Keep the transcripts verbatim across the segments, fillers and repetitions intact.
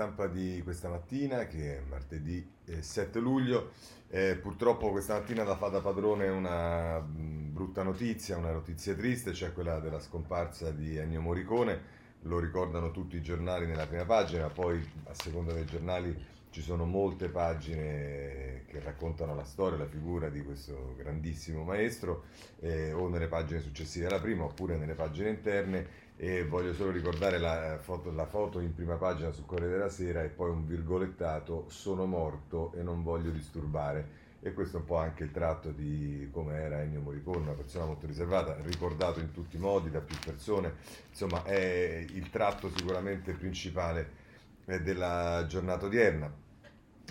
Stampa di questa mattina, che è martedì sette luglio, eh, purtroppo questa mattina la fa da padrone una brutta notizia, una notizia triste, cioè quella della scomparsa di Ennio Morricone. Lo ricordano tutti i giornali nella prima pagina, poi a seconda dei giornali ci sono molte pagine che raccontano la storia, la figura di questo grandissimo maestro, eh, o nelle pagine successive alla prima oppure nelle pagine interne. E voglio solo ricordare la foto, la foto in prima pagina su Corriere della Sera e poi un virgolettato: sono morto e non voglio disturbare. E questo è un po' anche il tratto di come era Ennio Morricone, una persona molto riservata, ricordato in tutti i modi da più persone. Insomma, è il tratto sicuramente principale della giornata odierna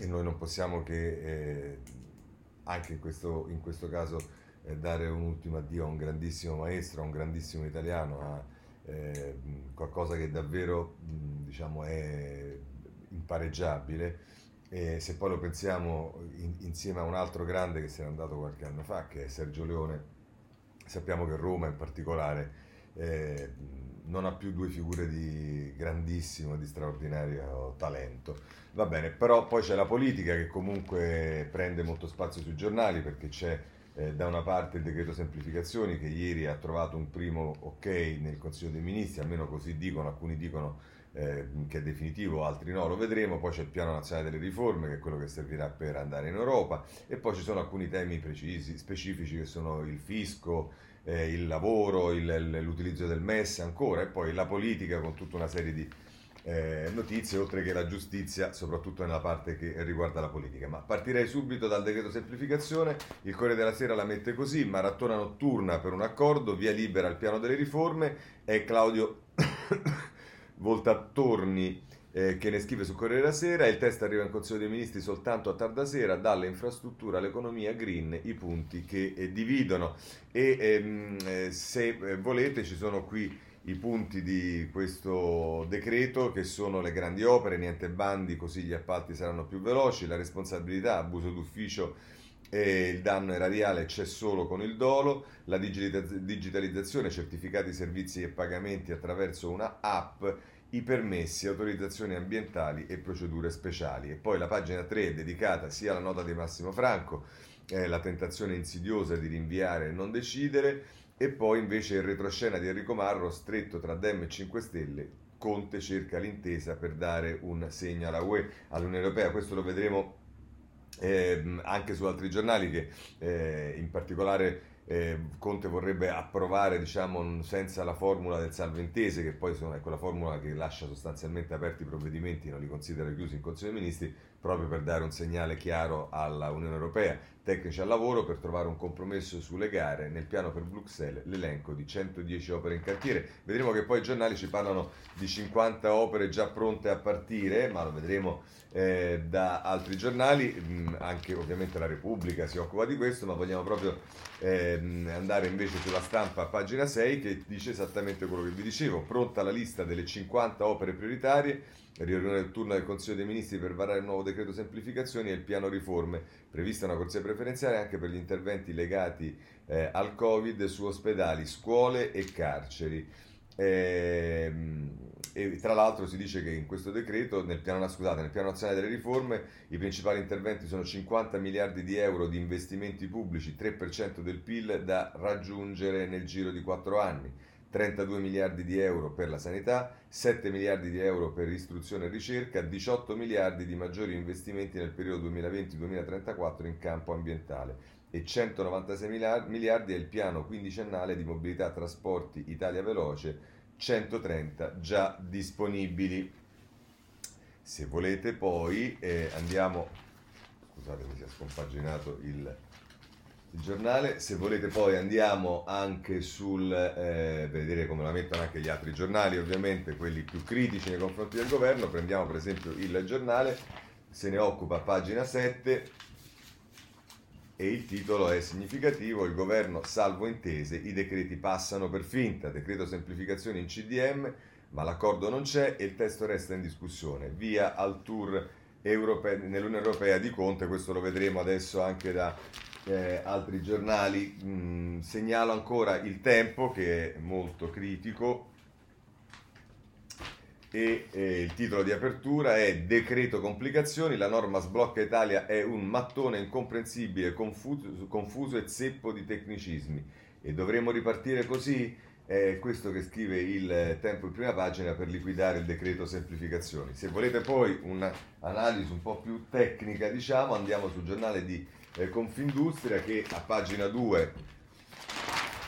e noi non possiamo che eh, anche in questo, in questo caso eh, dare un ultimo addio a un grandissimo maestro, a un grandissimo italiano, a Eh, qualcosa che davvero diciamo è impareggiabile, e se poi lo pensiamo in, insieme a un altro grande che se n'è andato qualche anno fa, che è Sergio Leone, sappiamo che Roma in particolare eh, non ha più due figure di grandissimo, di straordinario talento. Va bene, però poi c'è la politica che comunque prende molto spazio sui giornali, perché c'è Eh, da una parte il decreto semplificazioni, che ieri ha trovato un primo ok nel Consiglio dei Ministri, almeno così dicono, alcuni dicono eh, che è definitivo, altri no, lo vedremo. Poi c'è il piano nazionale delle riforme, che è quello che servirà per andare in Europa, e poi ci sono alcuni temi precisi, specifici, che sono il fisco, eh, il lavoro, il, l'utilizzo del M E S ancora, e poi la politica con tutta una serie di eh, notizie, oltre che la giustizia, soprattutto nella parte che riguarda la politica. Ma partirei subito dal decreto semplificazione. Il Corriere della Sera la mette così: maratona notturna per un accordo, via libera al piano delle riforme. È Claudio Voltattorni eh, che ne scrive su Corriere della Sera. Il testo arriva in Consiglio dei Ministri soltanto a tarda sera, dalle infrastrutture all'economia green, i punti che eh, dividono. E ehm, eh, se eh, volete ci sono qui i punti di questo decreto, che sono le grandi opere, niente bandi, così gli appalti saranno più veloci, la responsabilità, abuso d'ufficio e il danno erariale c'è solo con il dolo, la digitalizzazione, certificati, servizi e pagamenti attraverso una app, i permessi, autorizzazioni ambientali e procedure speciali. E poi la pagina tre è dedicata sia alla nota di Massimo Franco, eh, la tentazione insidiosa di rinviare e non decidere, e poi invece il retroscena di Enrico Marro, stretto tra Dem e cinque Stelle, Conte cerca l'intesa per dare un segno alla U E, all'Unione Europea. Questo lo vedremo eh, anche su altri giornali, che eh, in particolare eh, Conte vorrebbe approvare, diciamo, senza la formula del salventese, che poi sono, è quella formula che lascia sostanzialmente aperti i provvedimenti, non li considera chiusi in Consiglio dei Ministri, proprio per dare un segnale chiaro alla Unione Europea. Tecnici al lavoro per trovare un compromesso sulle gare, nel piano per Bruxelles l'elenco di centodieci opere in cantiere. Vedremo che poi i giornali ci parlano di cinquanta opere già pronte a partire, ma lo vedremo eh, da altri giornali, mh, anche ovviamente la Repubblica si occupa di questo, ma vogliamo proprio eh, andare invece sulla Stampa a pagina sei, che dice esattamente quello che vi dicevo: pronta la lista delle cinquanta opere prioritarie, riunione notturna del Consiglio dei Ministri per varare il nuovo decreto semplificazioni e il piano riforme, prevista una corsia preferenziale anche per gli interventi legati eh, al Covid su ospedali, scuole e carceri. E, e tra l'altro si dice che in questo decreto, nel piano, scusate, nel piano nazionale delle riforme, i principali interventi sono cinquanta miliardi di euro di investimenti pubblici, tre per cento del P I L, da raggiungere nel giro di quattro anni. trentadue miliardi di euro per la sanità, sette miliardi di euro per istruzione e ricerca, diciotto miliardi di maggiori investimenti nel periodo duemilaventi duemilatrentaquattro in campo ambientale, e centonovantasei miliardi è il piano quindicennale di mobilità trasporti Italia Veloce, centotrenta già disponibili. Se volete poi eh, andiamo, scusate mi si è scompaginato il il giornale, se volete poi andiamo anche sul eh, vedere come la mettono anche gli altri giornali, ovviamente quelli più critici nei confronti del governo. Prendiamo per esempio Il Giornale, se ne occupa pagina sette e il titolo è significativo: il governo salvo intese, i decreti passano per finta, decreto semplificazioni in C D M ma l'accordo non c'è e il testo resta in discussione, via al tour europeo, nell'Unione Europea di Conte. Questo lo vedremo adesso anche da Eh, altri giornali. Mh, segnalo ancora Il Tempo, che è molto critico, e eh, il titolo di apertura è Decreto complicazioni, la norma sblocca Italia è un mattone incomprensibile, confuso, confuso e zeppo di tecnicismi. E dovremmo ripartire così? È questo che scrive il Tempo in prima pagina per liquidare il decreto semplificazioni. Se volete poi un'analisi un po' più tecnica, diciamo, andiamo sul giornale di eh, Confindustria che a pagina due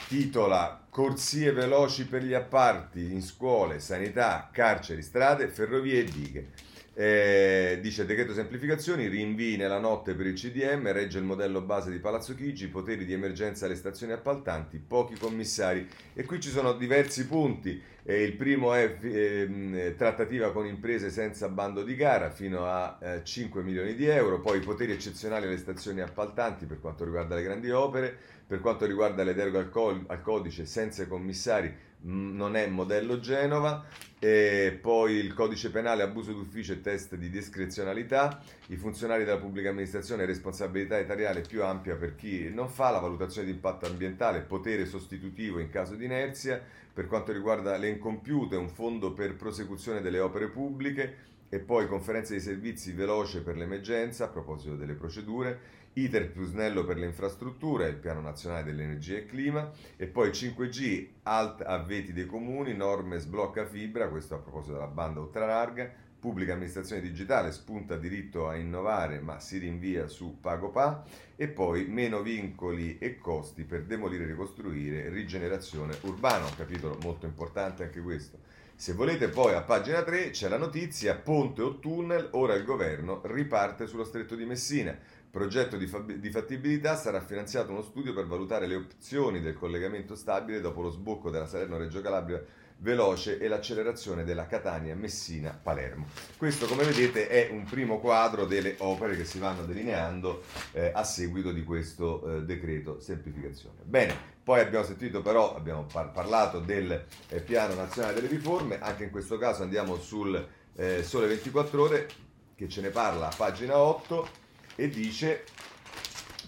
titola Corsie veloci per gli apparti in scuole, sanità, carceri, strade, ferrovie e dighe. Eh, dice decreto semplificazioni, rinvii nella notte per il C D M, regge il modello base di Palazzo Chigi, poteri di emergenza alle stazioni appaltanti, pochi commissari. E qui ci sono diversi punti, eh, il primo è eh, trattativa con imprese senza bando di gara fino a eh, cinque milioni di euro, poi poteri eccezionali alle stazioni appaltanti per quanto riguarda le grandi opere, per quanto riguarda le deroghe al, col- al codice senza commissari non è modello Genova, e poi il codice penale abuso d'ufficio e test di discrezionalità, i funzionari della pubblica amministrazione responsabilità etariale più ampia per chi non fa, la valutazione di impatto ambientale, potere sostitutivo in caso di inerzia, per quanto riguarda le incompiute un fondo per prosecuzione delle opere pubbliche e poi conferenze di servizi veloce per l'emergenza a proposito delle procedure, ITER più snello per le infrastrutture, il piano nazionale dell'energia e clima, e poi cinque G, alt avveti dei comuni, norme sblocca fibra, questo a proposito della banda ultralarga, pubblica amministrazione digitale, spunta diritto a innovare ma si rinvia su PagoPA, e poi meno vincoli e costi per demolire e ricostruire, rigenerazione urbana, un capitolo molto importante anche questo. Se volete poi a pagina tre c'è la notizia, ponte o tunnel, ora il governo riparte sullo stretto di Messina. Progetto di, fab- di fattibilità, sarà finanziato uno studio per valutare le opzioni del collegamento stabile dopo lo sbocco della Salerno-Reggio Calabria veloce e l'accelerazione della Catania-Messina-Palermo. Questo, come vedete, è un primo quadro delle opere che si vanno delineando eh, a seguito di questo eh, decreto semplificazione. Bene, poi abbiamo sentito però, abbiamo par- parlato del eh, Piano Nazionale delle Riforme, anche in questo caso andiamo sul eh, Sole ventiquattro Ore, che ce ne parla a pagina otto, e dice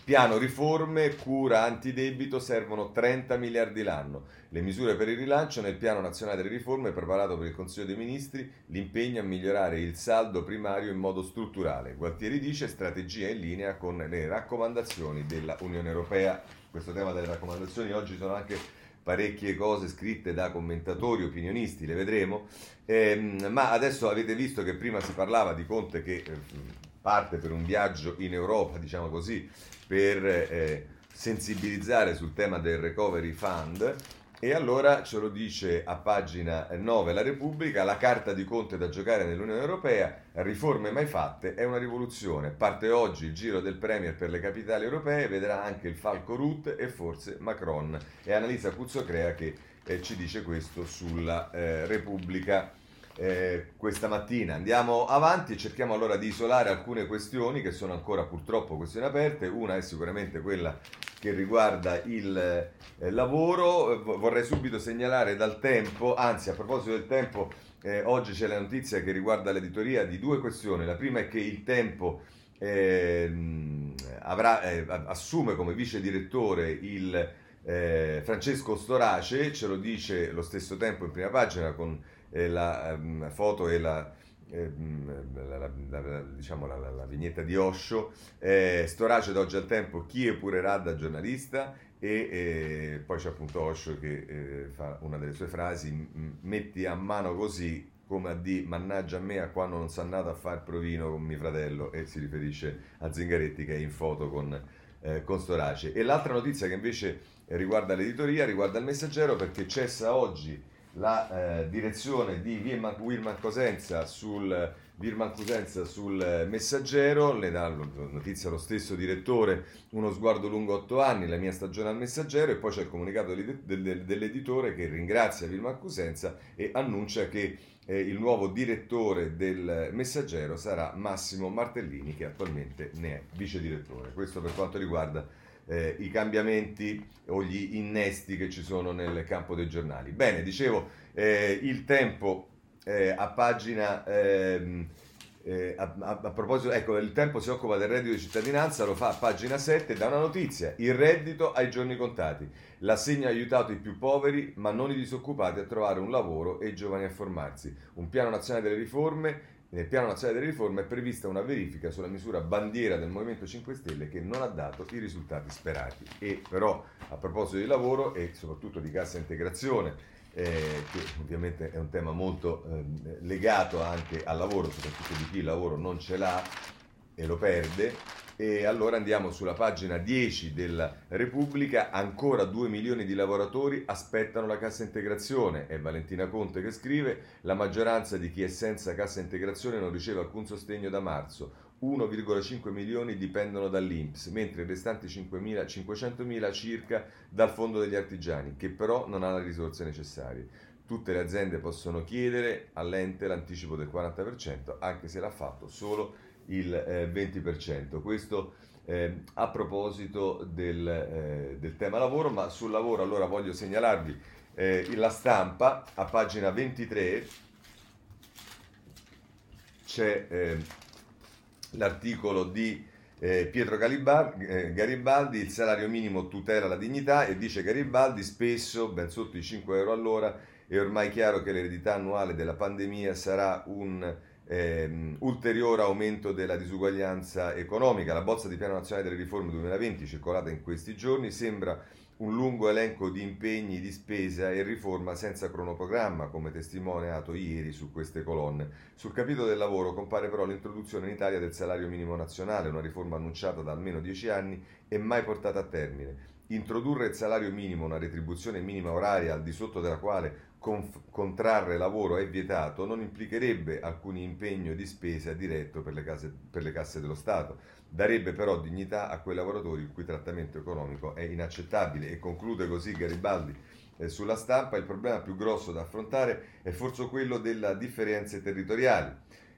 piano riforme, cura antidebito, servono trenta miliardi l'anno. Le misure per il rilancio nel piano nazionale delle riforme preparato per il Consiglio dei Ministri, l'impegno a migliorare il saldo primario in modo strutturale. Gualtieri dice strategia in linea con le raccomandazioni della Unione Europea. Questo tema delle raccomandazioni oggi sono anche parecchie cose scritte da commentatori, opinionisti, le vedremo. Ehm, ma adesso avete visto che prima si parlava di Conte che Eh, parte per un viaggio in Europa, diciamo così, per eh, sensibilizzare sul tema del Recovery Fund, e allora ce lo dice a pagina nove la Repubblica, la carta di Conte da giocare nell'Unione Europea, riforme mai fatte, è una rivoluzione, parte oggi il giro del Premier per le capitali europee, vedrà anche il falco Ruth e forse Macron, e Annalisa Cuzzocrea che eh, ci dice questo sulla eh, Repubblica. Eh, questa mattina andiamo avanti e cerchiamo allora di isolare alcune questioni che sono ancora purtroppo questioni aperte. Una è sicuramente quella che riguarda il eh, lavoro. Vorrei subito segnalare dal Tempo, anzi a proposito del Tempo eh, oggi c'è la notizia che riguarda l'editoria di due questioni. La prima è che il Tempo eh, avrà, eh, assume come vice direttore il eh, Francesco Storace, ce lo dice lo stesso Tempo in prima pagina con E la um, foto e la, ehm, la, la, la, la, diciamo la, la, la vignetta di Osho. eh, Storace da oggi al Tempo, chi epurerà da giornalista, e eh, poi c'è appunto Osho che eh, fa una delle sue frasi, metti a mano così come a di mannaggia a me a quando non sono andato a far provino con mio fratello, e si riferisce a Zingaretti che è in foto con, eh, con Storace. E l'altra notizia che invece riguarda l'editoria, riguarda il Messaggero, perché cessa oggi la eh, direzione di Virman Cusenza sul, Virman Cusenza sul Messaggero, le dà notizia lo stesso direttore, uno sguardo lungo otto anni, la mia stagione al Messaggero, e poi c'è il comunicato dell'editore che ringrazia Virman Cusenza e annuncia che eh, il nuovo direttore del Messaggero sarà Massimo Martellini, che attualmente ne è vice direttore. Questo per quanto riguarda Eh, i cambiamenti o gli innesti che ci sono nel campo dei giornali. Bene, dicevo, eh, il Tempo eh, a pagina eh, Eh, a, a, a proposito, ecco, Il Tempo si occupa del reddito di cittadinanza, lo fa a pagina sette, dà una notizia: il reddito ai giorni contati, l'assegno ha aiutato i più poveri ma non i disoccupati a trovare un lavoro e i giovani a formarsi. Un piano nazionale delle riforme. Nel piano nazionale delle riforme è prevista una verifica sulla misura bandiera del Movimento cinque Stelle, che non ha dato i risultati sperati. E però, a proposito di lavoro e soprattutto di cassa integrazione, Eh, che ovviamente è un tema molto eh, legato anche al lavoro, soprattutto di chi il lavoro non ce l'ha e lo perde, e allora andiamo sulla pagina dieci della Repubblica. Ancora due milioni di lavoratori aspettano la cassa integrazione, è Valentina Conte che scrive: la maggioranza di chi è senza cassa integrazione non riceve alcun sostegno da marzo, uno virgola cinque milioni dipendono dall'INPS, mentre i restanti cinquemilacinquecentomila circa dal Fondo degli Artigiani, che però non ha le risorse necessarie. Tutte le aziende possono chiedere all'ente l'anticipo del quaranta per cento, anche se l'ha fatto solo il eh, venti per cento. Questo eh, a proposito del, eh, del tema lavoro, ma sul lavoro allora voglio segnalarvi eh, La Stampa, a pagina ventitré c'è... Eh, l'articolo di eh, Pietro Garibaldi, eh, Garibaldi, il salario minimo tutela la dignità, e dice Garibaldi: spesso ben sotto i cinque euro all'ora è ormai chiaro che l'eredità annuale della pandemia sarà un eh, ulteriore aumento della disuguaglianza economica. La bozza di piano nazionale delle riforme duemilaventi, circolata in questi giorni, sembra un lungo elenco di impegni, di spesa e riforma senza cronoprogramma, come testimoniato ieri su queste colonne. Sul capitolo del lavoro compare però l'introduzione in Italia del salario minimo nazionale, una riforma annunciata da almeno dieci anni e mai portata a termine. Introdurre il salario minimo, una retribuzione minima oraria al di sotto della quale conf- contrarre lavoro è vietato, non implicherebbe alcun impegno di spesa diretto per le case, per le casse dello Stato. Darebbe però dignità a quei lavoratori il cui trattamento economico è inaccettabile. E conclude così Garibaldi eh, sulla Stampa: il problema più grosso da affrontare è forse quello delle differenze territoriali.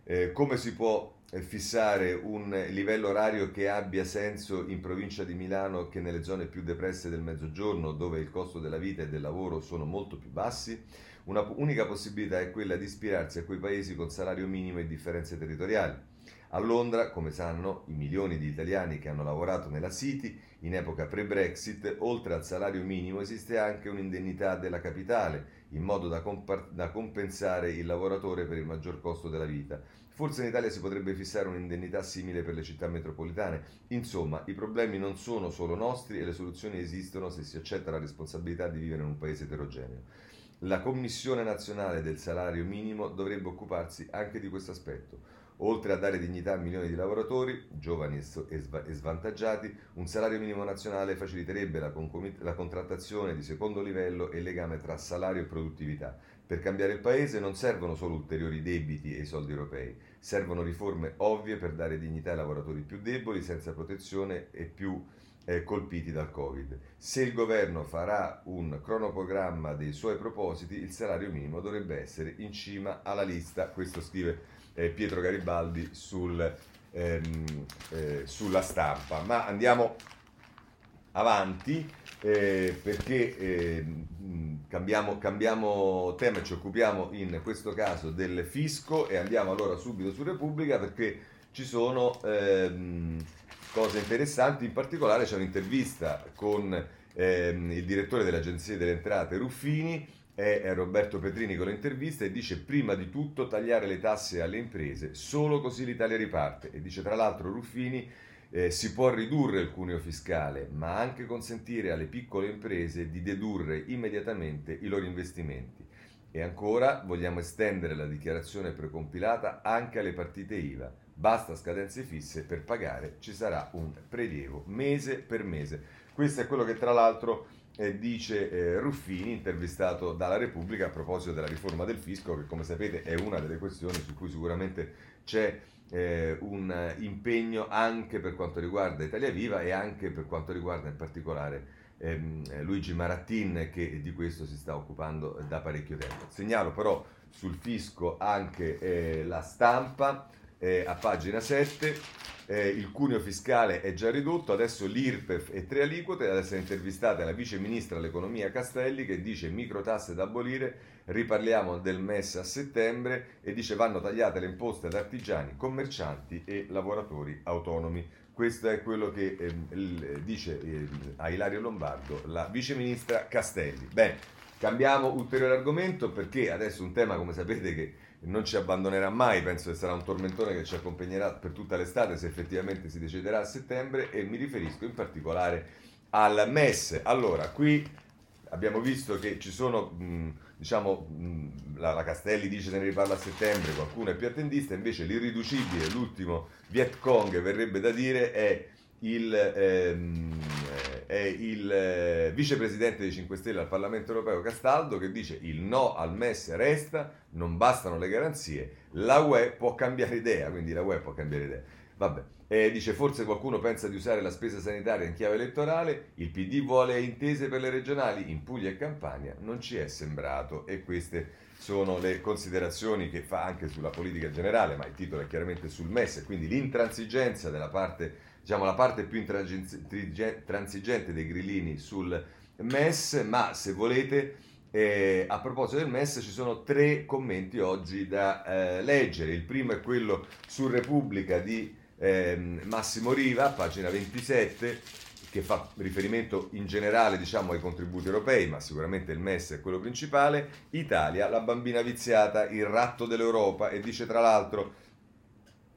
Eh, come si può eh, fissare un livello orario che abbia senso in provincia di Milano che nelle zone più depresse del Mezzogiorno, dove il costo della vita e del lavoro sono molto più bassi? Una unica possibilità è quella di ispirarsi a quei paesi con salario minimo e differenze territoriali. A Londra, come sanno i milioni di italiani che hanno lavorato nella City in epoca pre-Brexit, oltre al salario minimo esiste anche un'indennità della capitale, in modo da, compa- da compensare il lavoratore per il maggior costo della vita. Forse in Italia si potrebbe fissare un'indennità simile per le città metropolitane. Insomma, i problemi non sono solo nostri e le soluzioni esistono se si accetta la responsabilità di vivere in un paese eterogeneo. La Commissione Nazionale del Salario Minimo dovrebbe occuparsi anche di questo aspetto. Oltre a dare dignità a milioni di lavoratori, giovani e svantaggiati, un salario minimo nazionale faciliterebbe la, concom- la contrattazione di secondo livello e il legame tra salario e produttività. Per cambiare il paese non servono solo ulteriori debiti e i soldi europei, servono riforme ovvie per dare dignità ai lavoratori più deboli, senza protezione e più eh, colpiti dal Covid. Se il governo farà un cronoprogramma dei suoi propositi, il salario minimo dovrebbe essere in cima alla lista. Questo scrive Eh, Pietro Garibaldi sul, ehm, eh, sulla Stampa. Ma andiamo avanti eh, perché eh, cambiamo, cambiamo tema e ci occupiamo in questo caso del fisco, e andiamo allora subito su Repubblica, perché ci sono ehm, cose interessanti. In particolare c'è un'intervista con ehm, il direttore dell'Agenzia delle Entrate Ruffini, è Roberto Petrini con l'intervista, e dice: prima di tutto tagliare le tasse alle imprese, solo così l'Italia riparte. E dice tra l'altro Ruffini eh, si può ridurre il cuneo fiscale, ma anche consentire alle piccole imprese di dedurre immediatamente i loro investimenti. E ancora, vogliamo estendere la dichiarazione precompilata anche alle partite I V A, basta scadenze fisse per pagare, ci sarà un prelievo mese per mese. Questo è quello che tra l'altro Eh, dice eh, Ruffini, intervistato dalla Repubblica, a proposito della riforma del fisco, che come sapete è una delle questioni su cui sicuramente c'è eh, un impegno anche per quanto riguarda Italia Viva e anche per quanto riguarda in particolare ehm, Luigi Marattin, che di questo si sta occupando da parecchio tempo. Segnalo però sul fisco anche eh, La Stampa eh, a pagina sette. Eh, il cuneo fiscale è già ridotto, adesso l'I R P E F e tre aliquote. Ad essere intervistata la vice ministra dell'economia Castelli, che dice micro tasse da abolire, riparliamo del M E S a settembre, e dice vanno tagliate le imposte ad artigiani, commercianti e lavoratori autonomi. Questo è quello che eh, l, dice eh, a Ilario Lombardo la vice ministra Castelli. Bene, cambiamo ulteriore argomento, perché adesso un tema, come sapete, che non ci abbandonerà mai, penso che sarà un tormentone che ci accompagnerà per tutta l'estate se effettivamente si deciderà a settembre, e mi riferisco in particolare al M E S. Allora, qui abbiamo visto che ci sono, mh, diciamo, mh, la, la Castelli dice se ne riparla a settembre, qualcuno è più attendista, invece l'irriducibile, l'ultimo Viet Cong verrebbe da dire, è il, ehm, è il eh, vicepresidente dei cinque Stelle al Parlamento Europeo Castaldo, che dice il no al M E S resta, non bastano le garanzie, la U E può cambiare idea, quindi la U E può cambiare idea, vabbè, eh, dice forse qualcuno pensa di usare la spesa sanitaria in chiave elettorale, il P D vuole intese per le regionali, in Puglia e Campania non ci è sembrato. E queste sono le considerazioni che fa anche sulla politica generale, ma il titolo è chiaramente sul M E S, quindi l'intransigenza della parte, diciamo la parte più intransigente dei grillini sul M E S. Ma se volete, eh, a proposito del M E S ci sono tre commenti oggi da eh, leggere. Il primo è quello su Repubblica di eh, Massimo Riva, pagina ventisette, che fa riferimento in generale, diciamo, ai contributi europei, ma sicuramente il M E S è quello principale. Italia, la bambina viziata, il ratto dell'Europa, e dice tra l'altro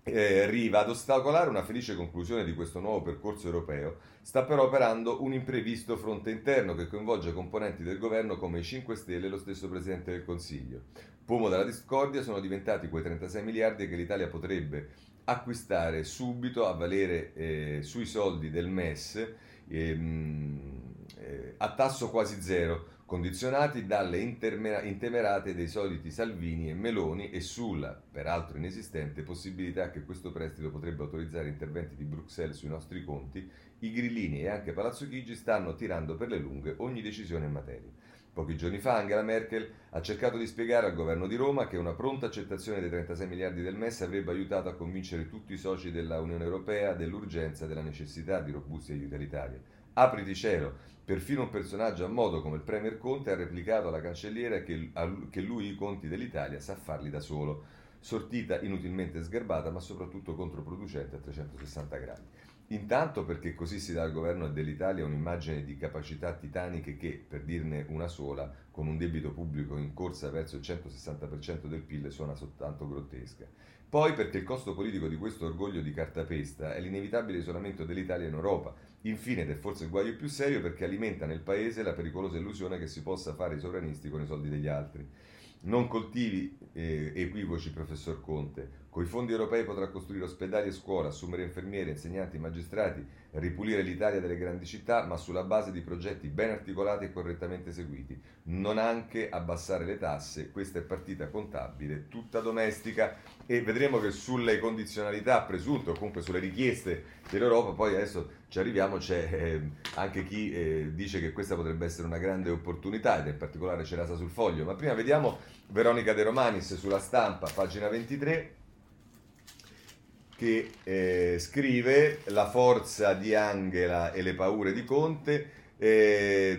Eh, Riva, ad ostacolare una felice conclusione di questo nuovo percorso europeo sta però operando un imprevisto fronte interno che coinvolge componenti del governo come i cinque Stelle e lo stesso Presidente del Consiglio. Pomo della discordia sono diventati quei trentasei miliardi che l'Italia potrebbe acquistare subito a valere eh, sui soldi del M E S ehm, eh, a tasso quasi zero, condizionati dalle intermer- intemerate dei soliti Salvini e Meloni, e sulla, peraltro inesistente, possibilità che questo prestito potrebbe autorizzare interventi di Bruxelles sui nostri conti, i grillini e anche Palazzo Chigi stanno tirando per le lunghe ogni decisione in materia. Pochi giorni fa Angela Merkel ha cercato di spiegare al governo di Roma che una pronta accettazione dei trentasei miliardi del M E S avrebbe aiutato a convincere tutti i soci della Unione Europea dell'urgenza e della necessità di robusti aiuti all'Italia. Apriti cielo, perfino un personaggio a modo come il Premier Conte ha replicato alla cancelliera che, che lui i conti dell'Italia sa farli da solo. Sortita inutilmente sgarbata, ma soprattutto controproducente a trecentosessanta gradi. Intanto perché così si dà al governo dell'Italia un'immagine di capacità titaniche che, per dirne una sola, con un debito pubblico in corsa verso il centosessanta per cento del P I L suona soltanto grottesca. Poi perché il costo politico di questo orgoglio di cartapesta è l'inevitabile isolamento dell'Italia in Europa. Infine, ed è forse il guaio più serio, perché alimenta nel paese la pericolosa illusione che si possa fare i sovranisti con i soldi degli altri. Non coltivi eh, equivoci, professor Conte. Coi fondi europei potrà costruire ospedali e scuola, assumere infermieri, insegnanti, magistrati, ripulire l'Italia delle grandi città, ma sulla base di progetti ben articolati e correttamente seguiti. Non anche abbassare le tasse, questa è partita contabile, tutta domestica. E vedremo che sulle condizionalità presunte, o comunque sulle richieste dell'Europa, poi adesso ci arriviamo, c'è eh, anche chi eh, dice che questa potrebbe essere una grande opportunità, ed in particolare Cerasa sul Foglio. Ma prima vediamo Veronica De Romanis sulla Stampa, pagina ventitré, che eh, scrive la forza di Angela e le paure di Conte. Eh,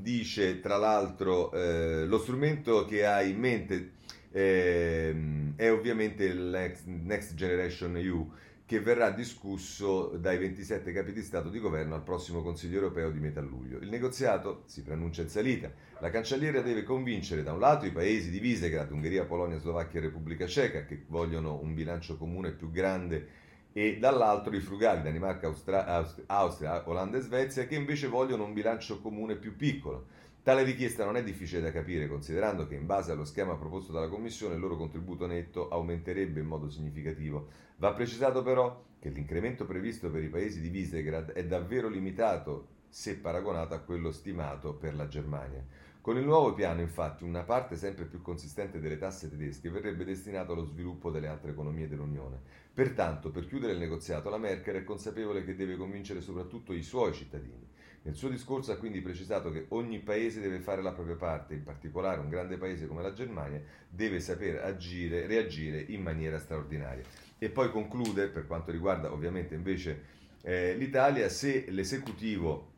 dice tra l'altro eh, lo strumento che ha in mente eh, è ovviamente il Next Generation E U, che verrà discusso dai ventisette capi di Stato di Governo al prossimo Consiglio europeo di metà luglio. Il negoziato si preannuncia in salita. La cancelliera deve convincere da un lato i paesi di Visegrad, Ungheria, Polonia, Slovacchia e Repubblica Ceca, che vogliono un bilancio comune più grande, e dall'altro i frugali, Danimarca, Austra- Austria, Austria, Olanda e Svezia, che invece vogliono un bilancio comune più piccolo. Tale richiesta non è difficile da capire, considerando che in base allo schema proposto dalla Commissione il loro contributo netto aumenterebbe in modo significativo. Va precisato però che l'incremento previsto per i paesi di Visegrad è davvero limitato se paragonato a quello stimato per la Germania. Con il nuovo piano, infatti, una parte sempre più consistente delle tasse tedesche verrebbe destinata allo sviluppo delle altre economie dell'Unione. Pertanto, per chiudere il negoziato, la Merkel è consapevole che deve convincere soprattutto i suoi cittadini. Nel suo discorso ha quindi precisato che ogni paese deve fare la propria parte, in particolare un grande paese come la Germania deve saper agire, reagire in maniera straordinaria. E poi conclude, per quanto riguarda ovviamente invece eh, l'Italia, se l'esecutivo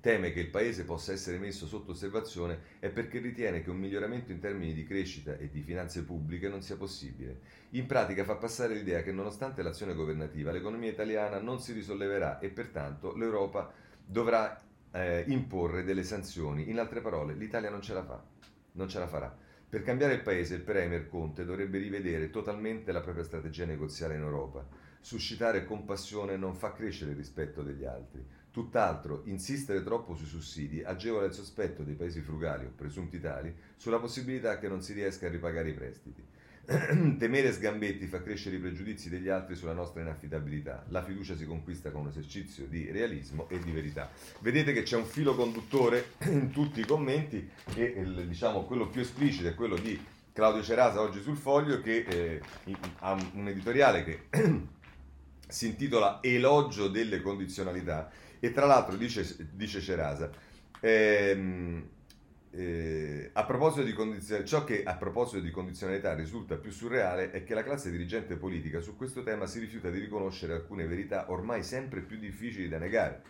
teme che il Paese possa essere messo sotto osservazione è perché ritiene che un miglioramento in termini di crescita e di finanze pubbliche non sia possibile. In pratica fa passare l'idea che nonostante l'azione governativa l'economia italiana non si risolleverà e pertanto l'Europa dovrà eh, imporre delle sanzioni. In altre parole, l'Italia non ce la fa, non ce la farà. Per cambiare il Paese il Premier Conte dovrebbe rivedere totalmente la propria strategia negoziale in Europa. Suscitare compassione non fa crescere il rispetto degli altri. Tutt'altro, insistere troppo sui sussidi agevola il sospetto dei paesi frugali o presunti tali sulla possibilità che non si riesca a ripagare i prestiti. Temere sgambetti fa crescere i pregiudizi degli altri sulla nostra inaffidabilità. La fiducia si conquista con un esercizio di realismo e di verità. Vedete che c'è un filo conduttore in tutti i commenti e il, diciamo quello più esplicito è quello di Claudio Cerasa oggi sul Foglio, che eh, ha un editoriale che si intitola Elogio delle condizionalità. E tra l'altro dice, dice Cerasa, ehm, eh, a proposito di condizion- ciò che a proposito di condizionalità risulta più surreale è che la classe dirigente politica su questo tema si rifiuta di riconoscere alcune verità ormai sempre più difficili da negare.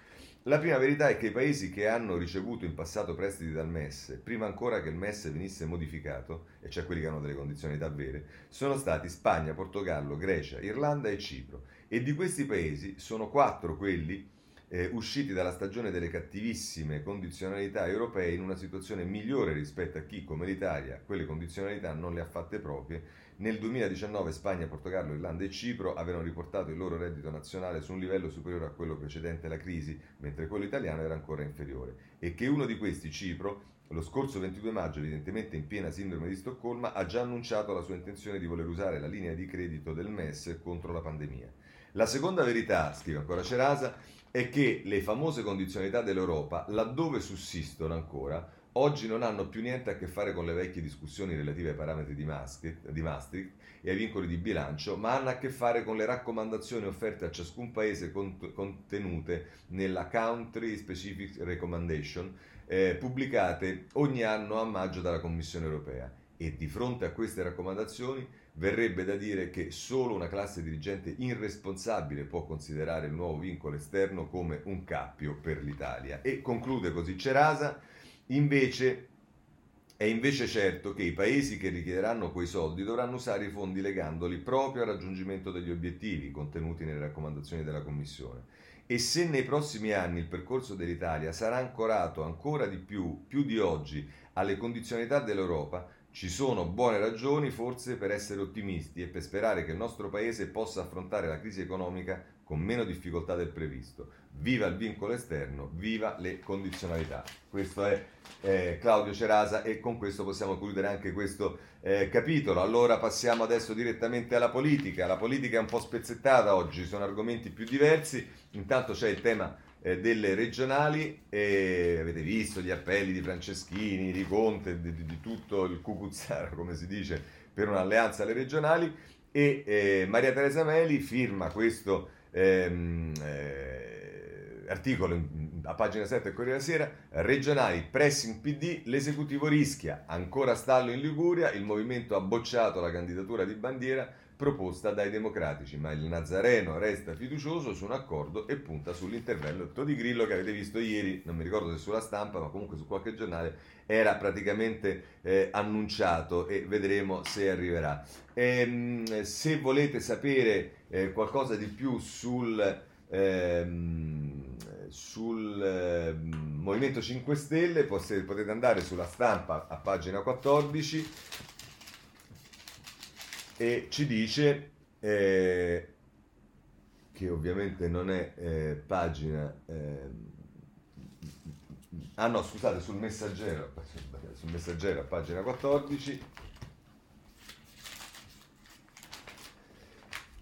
La prima verità è che i paesi che hanno ricevuto in passato prestiti dal M E S, prima ancora che il M E S venisse modificato, e cioè quelli che hanno delle condizionalità vere, sono stati Spagna, Portogallo, Grecia, Irlanda e Cipro. E di questi paesi sono quattro quelli Eh, usciti dalla stagione delle cattivissime condizionalità europee in una situazione migliore rispetto a chi, come l'Italia, quelle condizionalità non le ha fatte proprie. Nel duemiladiciannove Spagna, Portogallo, Irlanda e Cipro avevano riportato il loro reddito nazionale su un livello superiore a quello precedente alla crisi, mentre quello italiano era ancora inferiore. E che uno di questi, Cipro, lo scorso ventidue maggio, evidentemente in piena sindrome di Stoccolma, ha già annunciato la sua intenzione di voler usare la linea di credito del M E S contro la pandemia. La seconda verità, scrive ancora Cerasa, è che le famose condizionalità dell'Europa, laddove sussistono ancora, oggi non hanno più niente a che fare con le vecchie discussioni relative ai parametri di Maastricht, di Maastricht e ai vincoli di bilancio, ma hanno a che fare con le raccomandazioni offerte a ciascun paese cont- contenute nella Country Specific Recommendation, eh, pubblicate ogni anno a maggio dalla Commissione europea. E di fronte a queste raccomandazioni verrebbe da dire che solo una classe dirigente irresponsabile può considerare il nuovo vincolo esterno come un cappio per l'Italia. E conclude così Cerasa, invece è invece certo che i paesi che richiederanno quei soldi dovranno usare i fondi legandoli proprio al raggiungimento degli obiettivi contenuti nelle raccomandazioni della Commissione. E se nei prossimi anni il percorso dell'Italia sarà ancorato ancora di più, più di oggi, alle condizionalità dell'Europa, ci sono buone ragioni forse per essere ottimisti e per sperare che il nostro Paese possa affrontare la crisi economica con meno difficoltà del previsto. Viva il vincolo esterno, viva le condizionalità. Questo è eh, Claudio Cerasa e con questo possiamo concludere anche questo eh, capitolo. Allora passiamo adesso direttamente alla politica. La politica è un po' spezzettata oggi, sono argomenti più diversi. Intanto c'è il tema delle regionali e avete visto gli appelli di Franceschini, di Conte, di, di, di tutto il cucuzzaro, come si dice, per un'alleanza alle regionali e eh, Maria Teresa Meli firma questo ehm, eh, articolo a pagina sette del Corriere della Sera: regionali, pressing P D, l'esecutivo rischia, ancora stallo in Liguria, il movimento ha bocciato la candidatura di bandiera proposta dai democratici, ma il Nazareno resta fiducioso su un accordo e punta sull'intervento di Grillo, che avete visto ieri, non mi ricordo se sulla Stampa, ma comunque su qualche giornale era praticamente eh, annunciato e vedremo se arriverà. Ehm, se volete sapere eh, qualcosa di più sul, ehm, sul eh, Movimento cinque Stelle potete andare sulla Stampa a pagina quattordici. E ci dice eh, che ovviamente non è eh, pagina eh, ah no scusate sul Messaggero sul Messaggero a pagina quattordici.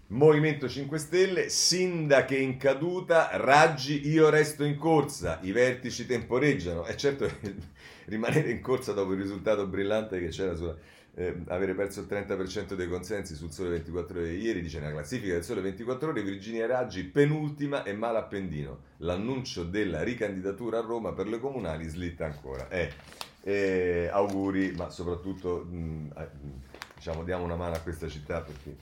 Movimento cinque Stelle, sindache in caduta, Raggi io resto in corsa, i vertici temporeggiano. E certo rimanere in corsa dopo il risultato brillante che c'era sulla Eh, avere perso il trenta per cento dei consensi sul Sole ventiquattro Ore ieri, dice nella classifica del Sole ventiquattro Ore Virginia Raggi penultima e mala Appendino, l'annuncio della ricandidatura a Roma per le comunali slitta ancora. Eh, eh, auguri, ma soprattutto mh, diciamo diamo una mano a questa città perché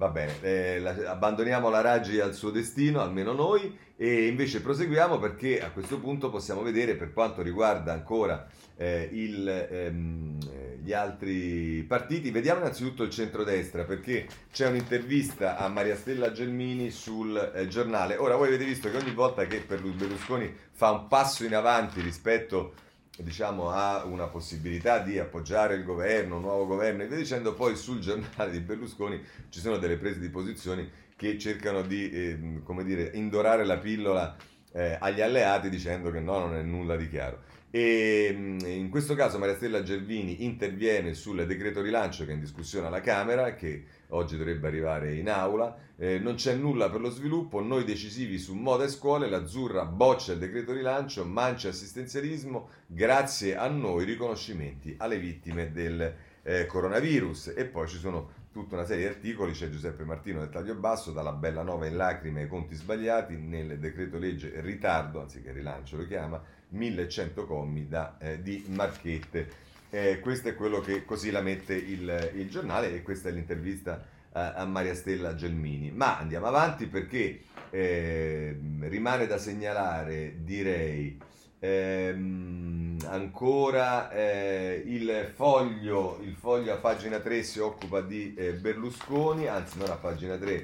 Va bene, eh, la, abbandoniamo la Raggi al suo destino, almeno noi, e invece proseguiamo, perché a questo punto possiamo vedere, per quanto riguarda ancora eh, il, ehm, gli altri partiti. Vediamo innanzitutto il centrodestra, perché c'è un'intervista a Mariastella Gelmini sul eh, giornale. Ora, voi avete visto che ogni volta che Berlusconi fa un passo in avanti rispetto, diciamo, a una possibilità di appoggiare il governo, un nuovo governo e via dicendo, poi sul giornale di Berlusconi ci sono delle prese di posizioni che cercano di eh, come dire, indorare la pillola eh, agli alleati, dicendo che no, non è nulla di chiaro. E in questo caso Mariastella Gelmini interviene sul decreto rilancio che è in discussione alla Camera, che oggi dovrebbe arrivare in aula. Eh, non c'è nulla per lo sviluppo, noi decisivi su moda e scuole, l'azzurra boccia il decreto rilancio, mancia assistenzialismo, grazie a noi riconoscimenti alle vittime del eh, coronavirus. E poi ci sono tutta una serie di articoli, c'è Giuseppe Martino del Taglio Basso, dalla bella nova in lacrime ai conti sbagliati, nel decreto legge ritardo, anziché rilancio lo chiama, millecento commi da, eh, di marchette. Eh, questo è quello che così la mette il, il giornale, e questa è l'intervista eh, a Mariastella Gelmini. Ma andiamo avanti, perché eh, rimane da segnalare, direi, ehm, ancora eh, il foglio, il foglio a pagina tre si occupa di eh, Berlusconi, anzi non a pagina tre,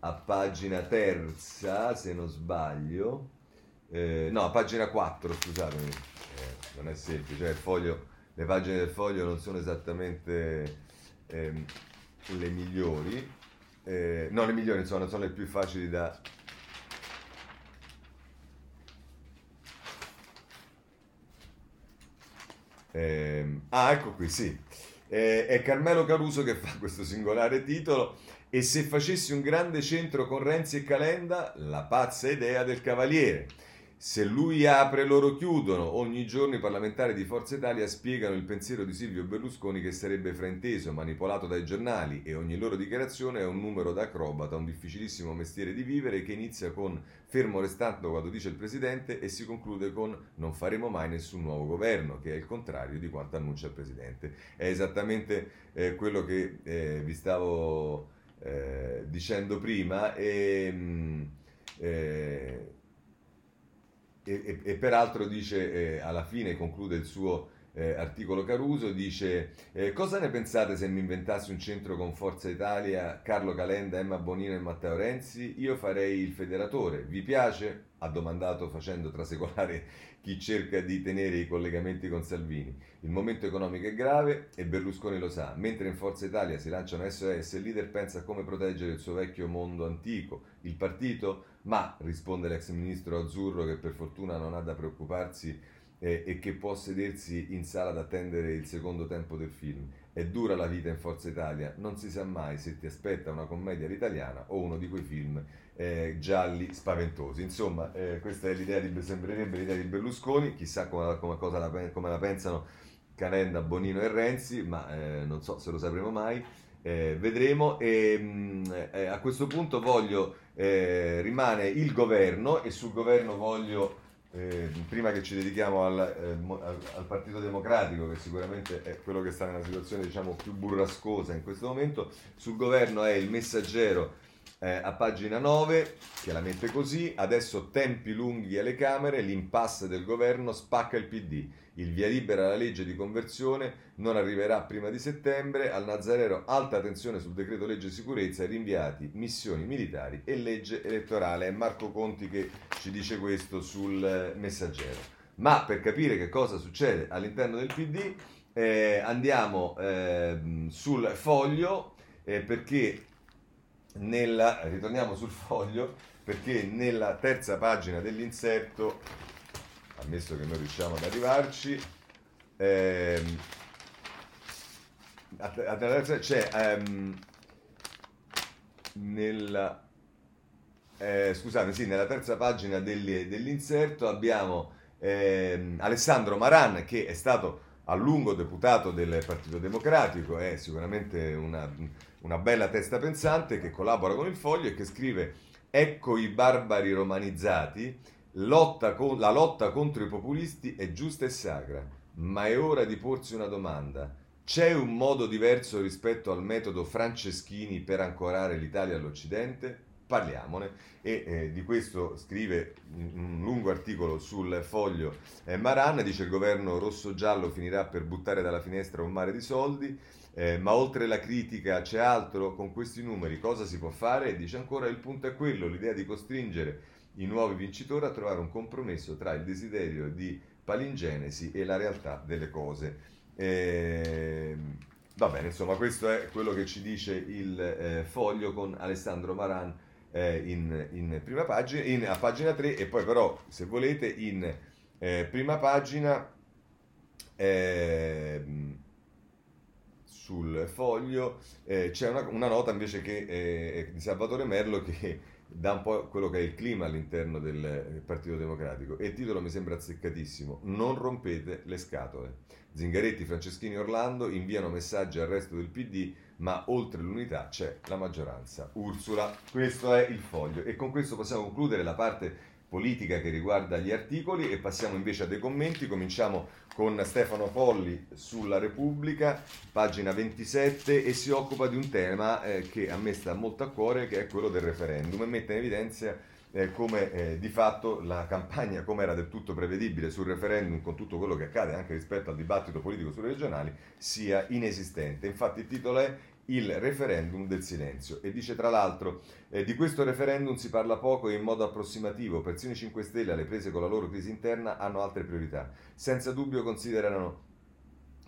a pagina terza se non sbaglio, eh, no a pagina quattro, scusatemi, eh, non è semplice, cioè il foglio... Le pagine del foglio non sono esattamente ehm, le migliori, eh, no, le migliori insomma, non sono le più facili da... Eh, ah, ecco qui, sì. Eh, è Carmelo Caruso che fa questo singolare titolo. E se facessi un grande centro con Renzi e Calenda, la pazza idea del Cavaliere. Se lui apre, loro chiudono. Ogni giorno i parlamentari di Forza Italia spiegano il pensiero di Silvio Berlusconi, che sarebbe frainteso, manipolato dai giornali, e ogni loro dichiarazione è un numero da acrobata, un difficilissimo mestiere di vivere che inizia con fermo restando quando dice il Presidente e si conclude con non faremo mai nessun nuovo governo, che è il contrario di quanto annuncia il Presidente. È esattamente eh, quello che eh, vi stavo eh, dicendo prima e... Mh, eh, E, e, e peraltro dice, eh, alla fine conclude il suo eh, articolo Caruso, dice eh, cosa ne pensate se mi inventassi un centro con Forza Italia, Carlo Calenda, Emma Bonino e Matteo Renzi? Io farei il federatore, vi piace? Ha domandato, facendo trasecolare chi cerca di tenere i collegamenti con Salvini. Il momento economico è grave e Berlusconi lo sa. Mentre in Forza Italia si lanciano S O S, il leader pensa a come proteggere il suo vecchio mondo antico. Il partito? Ma, risponde l'ex ministro azzurro, che per fortuna non ha da preoccuparsi eh, e che può sedersi in sala ad attendere il secondo tempo del film. È dura la vita in Forza Italia, non si sa mai se ti aspetta una commedia all'italiana o uno di quei film eh, gialli spaventosi. Insomma, eh, questa è l'idea di, sembrerebbe l'idea di Berlusconi, chissà come, come, cosa la, come la pensano Calenda, Bonino e Renzi, ma eh, non so se lo sapremo mai, eh, vedremo. E mh, eh, a questo punto voglio, eh, rimane il governo, e sul governo voglio... Eh, prima che ci dedichiamo al, eh, al, al Partito Democratico, che sicuramente è quello che sta nella situazione, diciamo, più burrascosa in questo momento, sul governo è il Messaggero eh, a pagina nove, che la mette così: adesso tempi lunghi alle Camere, l'impasse del governo spacca il P D, il via libera alla legge di conversione non arriverà prima di settembre, al Nazareno alta tensione sul decreto legge sicurezza, rinviati missioni militari e legge elettorale. È Marco Conti che ci dice questo sul Messaggero. Ma per capire che cosa succede all'interno del P D eh, andiamo eh, sul Foglio, eh, perché nella, ritorniamo sul Foglio, perché nella terza pagina dell'inserto, ammesso che noi riusciamo ad arrivarci, ehm, att- att- c'è ehm, nella, eh, scusate, sì, nella terza pagina del, dell'inserto abbiamo ehm, Alessandro Maran, che è stato a lungo deputato del Partito Democratico, è sicuramente una, una bella testa pensante, che collabora con il Foglio e che scrive: ecco i barbari romanizzati. Lotta con, la lotta contro i populisti è giusta e sacra, ma è ora di porsi una domanda: C'è un modo diverso rispetto al metodo Franceschini per ancorare l'Italia all'Occidente? Parliamone, e eh, di questo scrive un lungo articolo sul Foglio eh, Maran. Dice: il governo rosso-giallo finirà per buttare dalla finestra un mare di soldi, eh, ma oltre la critica c'è altro, con questi numeri cosa si può fare? E dice ancora: il punto è quello, l'idea di costringere i nuovi vincitori a trovare un compromesso tra il desiderio di palingenesi e la realtà delle cose. Eh, va bene, insomma, questo è quello che ci dice il eh, Foglio, con Alessandro Maran eh, in, in prima pagina, in, a pagina tre, e poi però, se volete, in eh, prima pagina eh, sul Foglio eh, c'è una, una nota invece che eh, di Salvatore Merlo, che dà un po' quello che è il clima all'interno del Partito Democratico, e il titolo mi sembra azzeccatissimo: non rompete le scatole. Zingaretti, Franceschini e Orlando inviano messaggi al resto del P D, ma oltre l'unità c'è la maggioranza. Ursula, questo è il Foglio. E con questo possiamo concludere la parte politica che riguarda gli articoli e passiamo invece a dei commenti. Cominciamo con Stefano Polli sulla Repubblica, pagina ventisette, e si occupa di un tema eh, che a me sta molto a cuore, che è quello del referendum, e mette in evidenza Eh, come eh, di fatto la campagna, come era del tutto prevedibile, sul referendum, con tutto quello che accade anche rispetto al dibattito politico sulle regionali, sia inesistente. Infatti il titolo è Il referendum del silenzio, e dice tra l'altro eh, di questo referendum si parla poco e in modo approssimativo, persino i cinque Stelle, alle prese con la loro crisi interna, hanno altre priorità. Senza dubbio considerano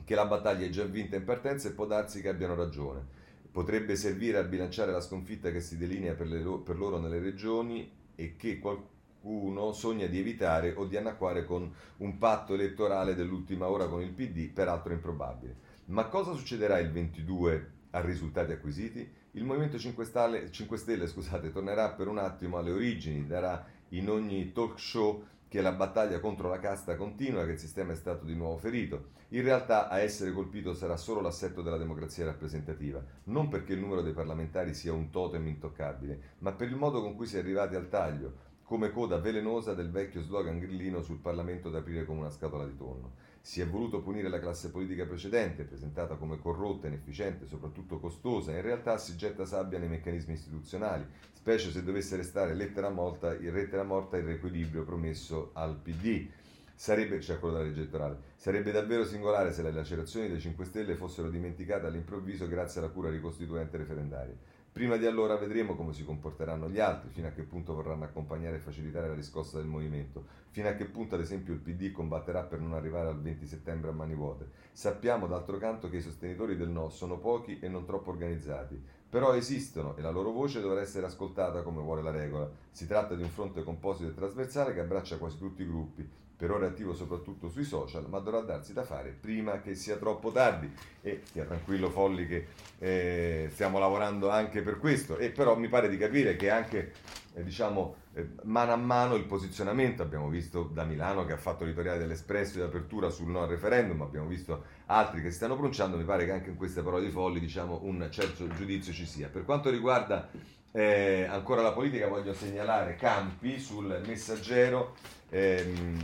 che la battaglia è già vinta in partenza e può darsi che abbiano ragione. Potrebbe servire a bilanciare la sconfitta che si delinea per, le lo- per loro nelle regioni e che qualcuno sogna di evitare o di annacquare con un patto elettorale dell'ultima ora con il P D, peraltro improbabile. Ma cosa succederà il ventidue a risultati acquisiti? Il Movimento cinque Stelle, cinque Stelle scusate, tornerà per un attimo alle origini, darà in ogni talk show che la battaglia contro la casta continua, che il sistema è stato di nuovo ferito. In realtà a essere colpito sarà solo l'assetto della democrazia rappresentativa, non perché il numero dei parlamentari sia un totem intoccabile, ma per il modo con cui si è arrivati al taglio, come coda velenosa del vecchio slogan grillino sul Parlamento da aprire come una scatola di tonno. Si è voluto punire la classe politica precedente, presentata come corrotta, inefficiente, soprattutto costosa, e in realtà si getta sabbia nei meccanismi istituzionali, specie se dovesse restare lettera morta, lettera morta il riequilibrio promesso al P D. Sarebbe, cioè quello della legge elettorale, sarebbe davvero singolare se le lacerazioni dei cinque Stelle fossero dimenticate all'improvviso grazie alla cura ricostituente referendaria. Prima di allora vedremo come si comporteranno gli altri, fino a che punto vorranno accompagnare e facilitare la riscossa del movimento, fino a che punto ad esempio il P D combatterà per non arrivare al venti settembre a mani vuote. Sappiamo d'altro canto che i sostenitori del no sono pochi e non troppo organizzati, però esistono e la loro voce dovrà essere ascoltata come vuole la regola. Si tratta di un fronte composito e trasversale che abbraccia quasi tutti i gruppi, per ora attivo soprattutto sui social, ma dovrà darsi da fare prima che sia troppo tardi. E stia tranquillo Folli che eh, stiamo lavorando anche per questo, e però mi pare di capire che anche eh, diciamo eh, mano a mano il posizionamento, abbiamo visto da Milano che ha fatto l'editoriale dell'Espresso di apertura sul no al referendum, abbiamo visto altri che si stanno pronunciando, mi pare che anche in queste parole di Folli diciamo un certo giudizio ci sia. Per quanto riguarda eh, ancora la politica, voglio segnalare Campi sul Messaggero, ehm,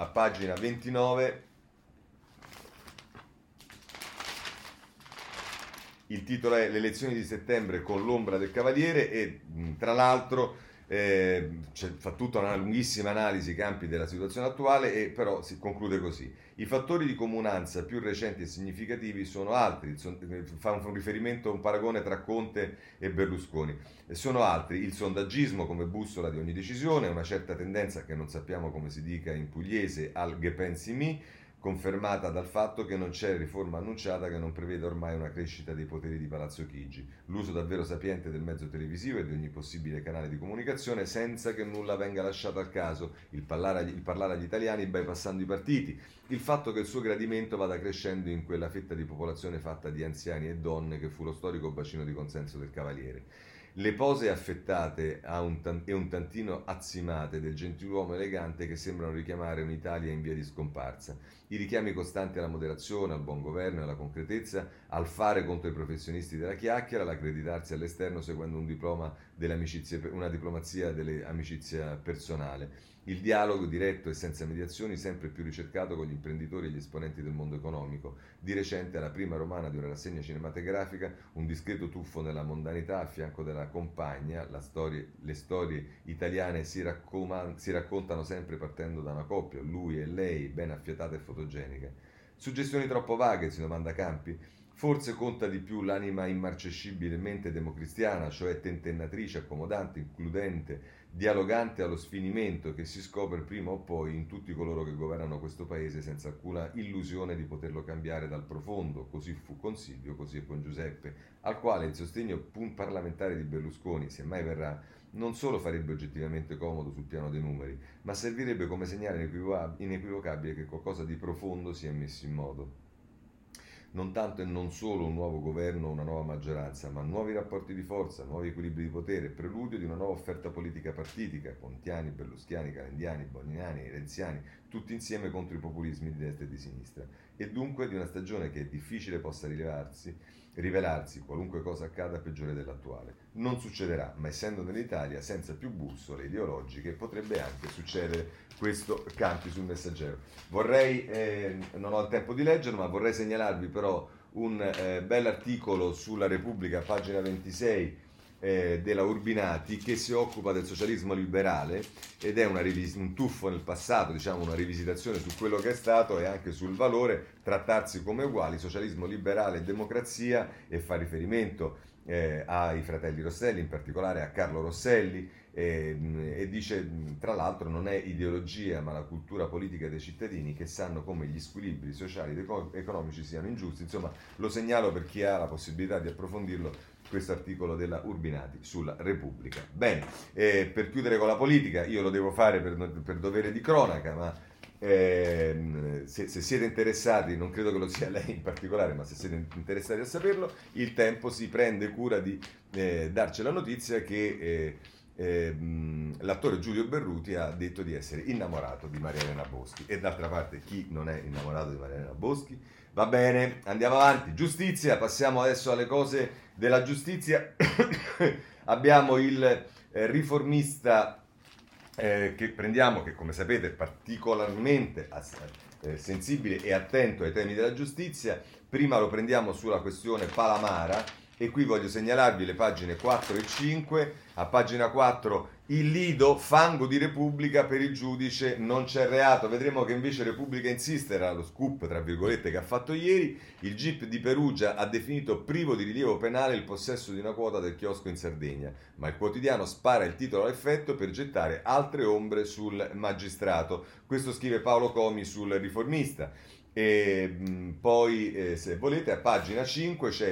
a pagina ventinove, il titolo è Le elezioni di settembre con l'ombra del Cavaliere, e tra l'altro eh, fa tutta una lunghissima analisi Campi della situazione attuale, e però si conclude così: i fattori di comunanza più recenti e significativi sono altri, fa un riferimento, un paragone tra Conte e Berlusconi, sono altri, il sondaggismo come bussola di ogni decisione, una certa tendenza che non sappiamo come si dica in pugliese al che pensi mi, confermata dal fatto che non c'è riforma annunciata che non prevede ormai una crescita dei poteri di Palazzo Chigi, l'uso davvero sapiente del mezzo televisivo e di ogni possibile canale di comunicazione senza che nulla venga lasciato al caso, il parlare, il parlare agli italiani bypassando i partiti, il fatto che il suo gradimento vada crescendo in quella fetta di popolazione fatta di anziani e donne che fu lo storico bacino di consenso del Cavaliere. Le pose affettate a un tan- e un tantino azzimate del gentiluomo elegante che sembrano richiamare un'Italia in via di scomparsa. I richiami costanti alla moderazione, al buon governo e alla concretezza, al fare contro i professionisti della chiacchiera, all'accreditarsi all'esterno seguendo un diploma delle amicizie, una diplomazia dell'amicizia personale. Il dialogo diretto e senza mediazioni sempre più ricercato con gli imprenditori e gli esponenti del mondo economico. Di recente alla prima romana di una rassegna cinematografica, un discreto tuffo nella mondanità a fianco della compagna, la storie, le storie italiane si, raccoma, si raccontano sempre partendo da una coppia, lui e lei, ben affiatata e fotogenica. Suggestioni troppo vaghe, si domanda Campi. Forse conta di più l'anima immarcescibilmente democristiana, cioè tentennatrice, accomodante, includente, dialogante allo sfinimento, che si scopre prima o poi in tutti coloro che governano questo paese senza alcuna illusione di poterlo cambiare dal profondo. Così fu con Silvio, così è con Giuseppe, al quale il sostegno parlamentare di Berlusconi, se mai verrà, non solo farebbe oggettivamente comodo sul piano dei numeri, ma servirebbe come segnale inequivocabile che qualcosa di profondo si è messo in moto. Non tanto e non solo un nuovo governo o una nuova maggioranza, ma nuovi rapporti di forza, nuovi equilibri di potere, preludio di una nuova offerta politica partitica, Contiani, Berluschiani, Calendiani, Boniniani, Renziani, tutti insieme contro i populismi di destra e di sinistra, e dunque di una stagione che è difficile possa rilevarsi, rivelarsi, qualunque cosa accada, peggiore dell'attuale. Non succederà, ma essendo nell'Italia senza più bussole ideologiche potrebbe anche succedere questo. Campi sul Messaggero. Vorrei, eh, non ho il tempo di leggerlo, ma vorrei segnalarvi però un eh, bell'articolo sulla Repubblica, pagina ventisei, eh, della Urbinati, che si occupa del socialismo liberale ed è una rivis- un tuffo nel passato, diciamo una rivisitazione su quello che è stato e anche sul valore trattarsi come uguali, socialismo liberale e democrazia, e fa riferimento eh, ai fratelli Rosselli, in particolare a Carlo Rosselli, e, e dice tra l'altro non è ideologia ma la cultura politica dei cittadini che sanno come gli squilibri sociali ed economici siano ingiusti. Insomma, lo segnalo per chi ha la possibilità di approfondirlo, questo articolo della Urbinati sulla Repubblica. Bene, eh, per chiudere con la politica, io lo devo fare per, per dovere di cronaca, ma eh, se, se siete interessati, non credo che lo sia lei in particolare, ma se siete interessati a saperlo, il Tempo si prende cura di eh, darci la notizia che... Eh, l'attore Giulio Berruti ha detto di essere innamorato di Maria Elena Boschi, e d'altra parte chi non è innamorato di Maria Elena Boschi? Va bene, andiamo avanti. Giustizia, passiamo adesso alle cose della giustizia. Abbiamo il eh, riformista eh, che prendiamo, che come sapete è particolarmente ass- eh, sensibile e attento ai temi della giustizia. Prima lo prendiamo sulla questione Palamara, e qui voglio segnalarvi le pagine quattro e cinque. A pagina quattro, il Lido, fango di Repubblica, per il giudice non c'è reato. Vedremo che invece Repubblica insiste, era lo scoop tra virgolette che ha fatto ieri. Il G I P di Perugia ha definito privo di rilievo penale il possesso di una quota del chiosco in Sardegna, ma il quotidiano spara il titolo all'effetto per gettare altre ombre sul magistrato. Questo scrive Paolo Comi sul Riformista. E mh, poi eh, se volete a pagina cinque c'è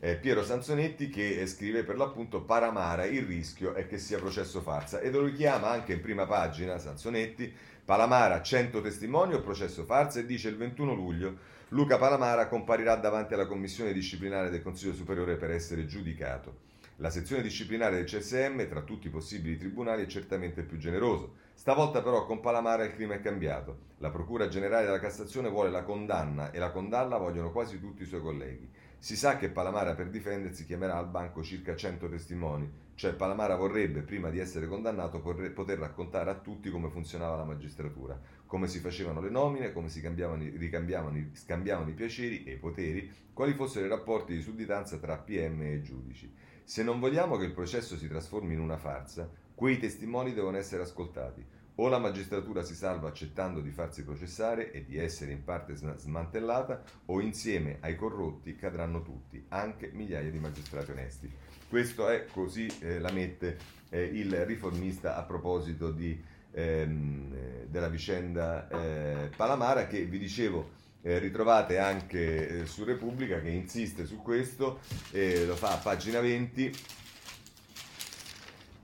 eh, eh, Piero Sansonetti che eh, scrive per l'appunto Palamara, il rischio è che sia processo farsa, e lo richiama anche in prima pagina Sansonetti. Palamara, cento testimoni o processo farsa, e dice il ventuno luglio Luca Palamara comparirà davanti alla commissione disciplinare del Consiglio Superiore per essere giudicato. La sezione disciplinare del C S M, tra tutti i possibili tribunali, è certamente più generoso. Stavolta però con Palamara il clima è cambiato. La Procura Generale della Cassazione vuole la condanna e la condanna vogliono quasi tutti i suoi colleghi. Si sa che Palamara per difendersi chiamerà al banco circa cento testimoni, cioè Palamara vorrebbe, prima di essere condannato, poter raccontare a tutti come funzionava la magistratura, come si facevano le nomine, come si cambiavano, ricambiavano, scambiavano i piaceri e i poteri, quali fossero i rapporti di sudditanza tra P M e giudici. Se non vogliamo che il processo si trasformi in una farsa, quei testimoni devono essere ascoltati. O la magistratura si salva accettando di farsi processare e di essere in parte smantellata, o insieme ai corrotti cadranno tutti, anche migliaia di magistrati onesti. Questo è così eh, la mette eh, il Riformista a proposito di, ehm, della vicenda eh, Palamara, che vi dicevo Eh, ritrovate anche eh, su Repubblica, che insiste su questo, eh, lo fa a pagina venti,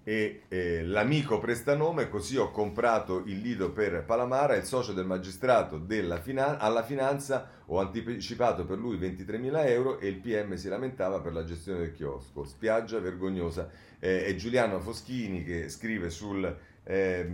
e eh, l'amico prestanome, così ho comprato il Lido per Palamara, il socio del magistrato della finan- alla finanza, ho anticipato per lui ventitremila euro e il P M si lamentava per la gestione del chiosco, spiaggia vergognosa. Eh, è Giuliano Foschini che scrive sul Eh,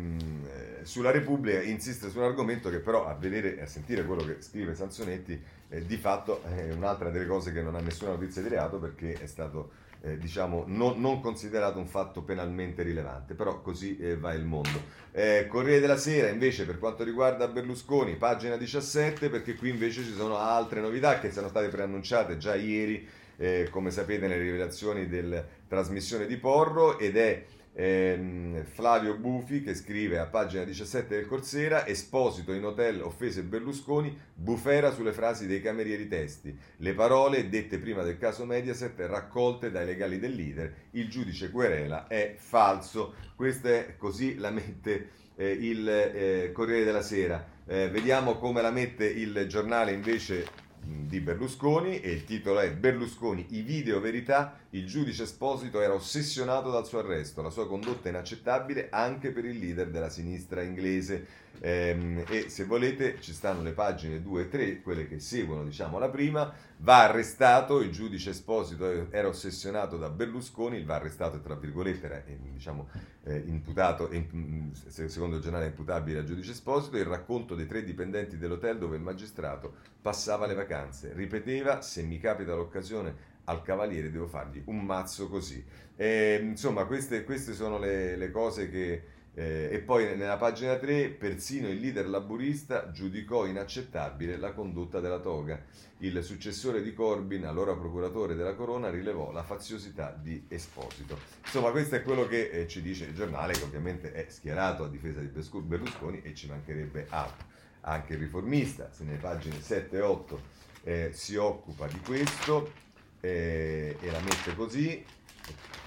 sulla Repubblica, insiste su un argomento che però a vedere e a sentire quello che scrive Sansonetti eh, di fatto è un'altra delle cose che non ha nessuna notizia di reato, perché è stato eh, diciamo no, non considerato un fatto penalmente rilevante, però così eh, va il mondo. eh, Corriere della Sera invece, per quanto riguarda Berlusconi, pagina diciassette, perché qui invece ci sono altre novità che sono state preannunciate già ieri, eh, come sapete, nelle rivelazioni della trasmissione di Porro, ed è Ehm, Flavio Bufi che scrive a pagina diciassette del Corsera: Esposito in hotel, offese Berlusconi, bufera sulle frasi dei camerieri testi, le parole dette prima del caso Mediaset raccolte dai legali del leader, il giudice querela è falso. Questa è, così la mette eh, il eh, Corriere della Sera. Eh, vediamo come la mette il Giornale invece di Berlusconi, e il titolo è: Berlusconi, i video verità, il giudice Esposito era ossessionato dal suo arresto, la sua condotta è inaccettabile anche per il leader della sinistra inglese. Ehm, e se volete ci stanno le pagine due e tre, quelle che seguono, diciamo, la prima. Va arrestato, il giudice Esposito era ossessionato da Berlusconi, il va arrestato tra virgolette era, diciamo, eh, imputato, in, secondo il Giornale imputabile al giudice Esposito, il racconto dei tre dipendenti dell'hotel dove il magistrato passava le vacanze, ripeteva: se mi capita l'occasione al cavaliere devo fargli un mazzo così. E, insomma, queste, queste sono le, le cose che... Eh, e poi nella pagina tre, persino il leader laburista giudicò inaccettabile la condotta della toga. Il successore di Corbyn, allora procuratore della Corona, rilevò la faziosità di Esposito. Insomma, questo è quello che eh, ci dice il Giornale, che ovviamente è schierato a difesa di Berlusconi, e ci mancherebbe altro. Anche il Riformista, se nelle pagine sette e otto eh, si occupa di questo eh, e la mette così.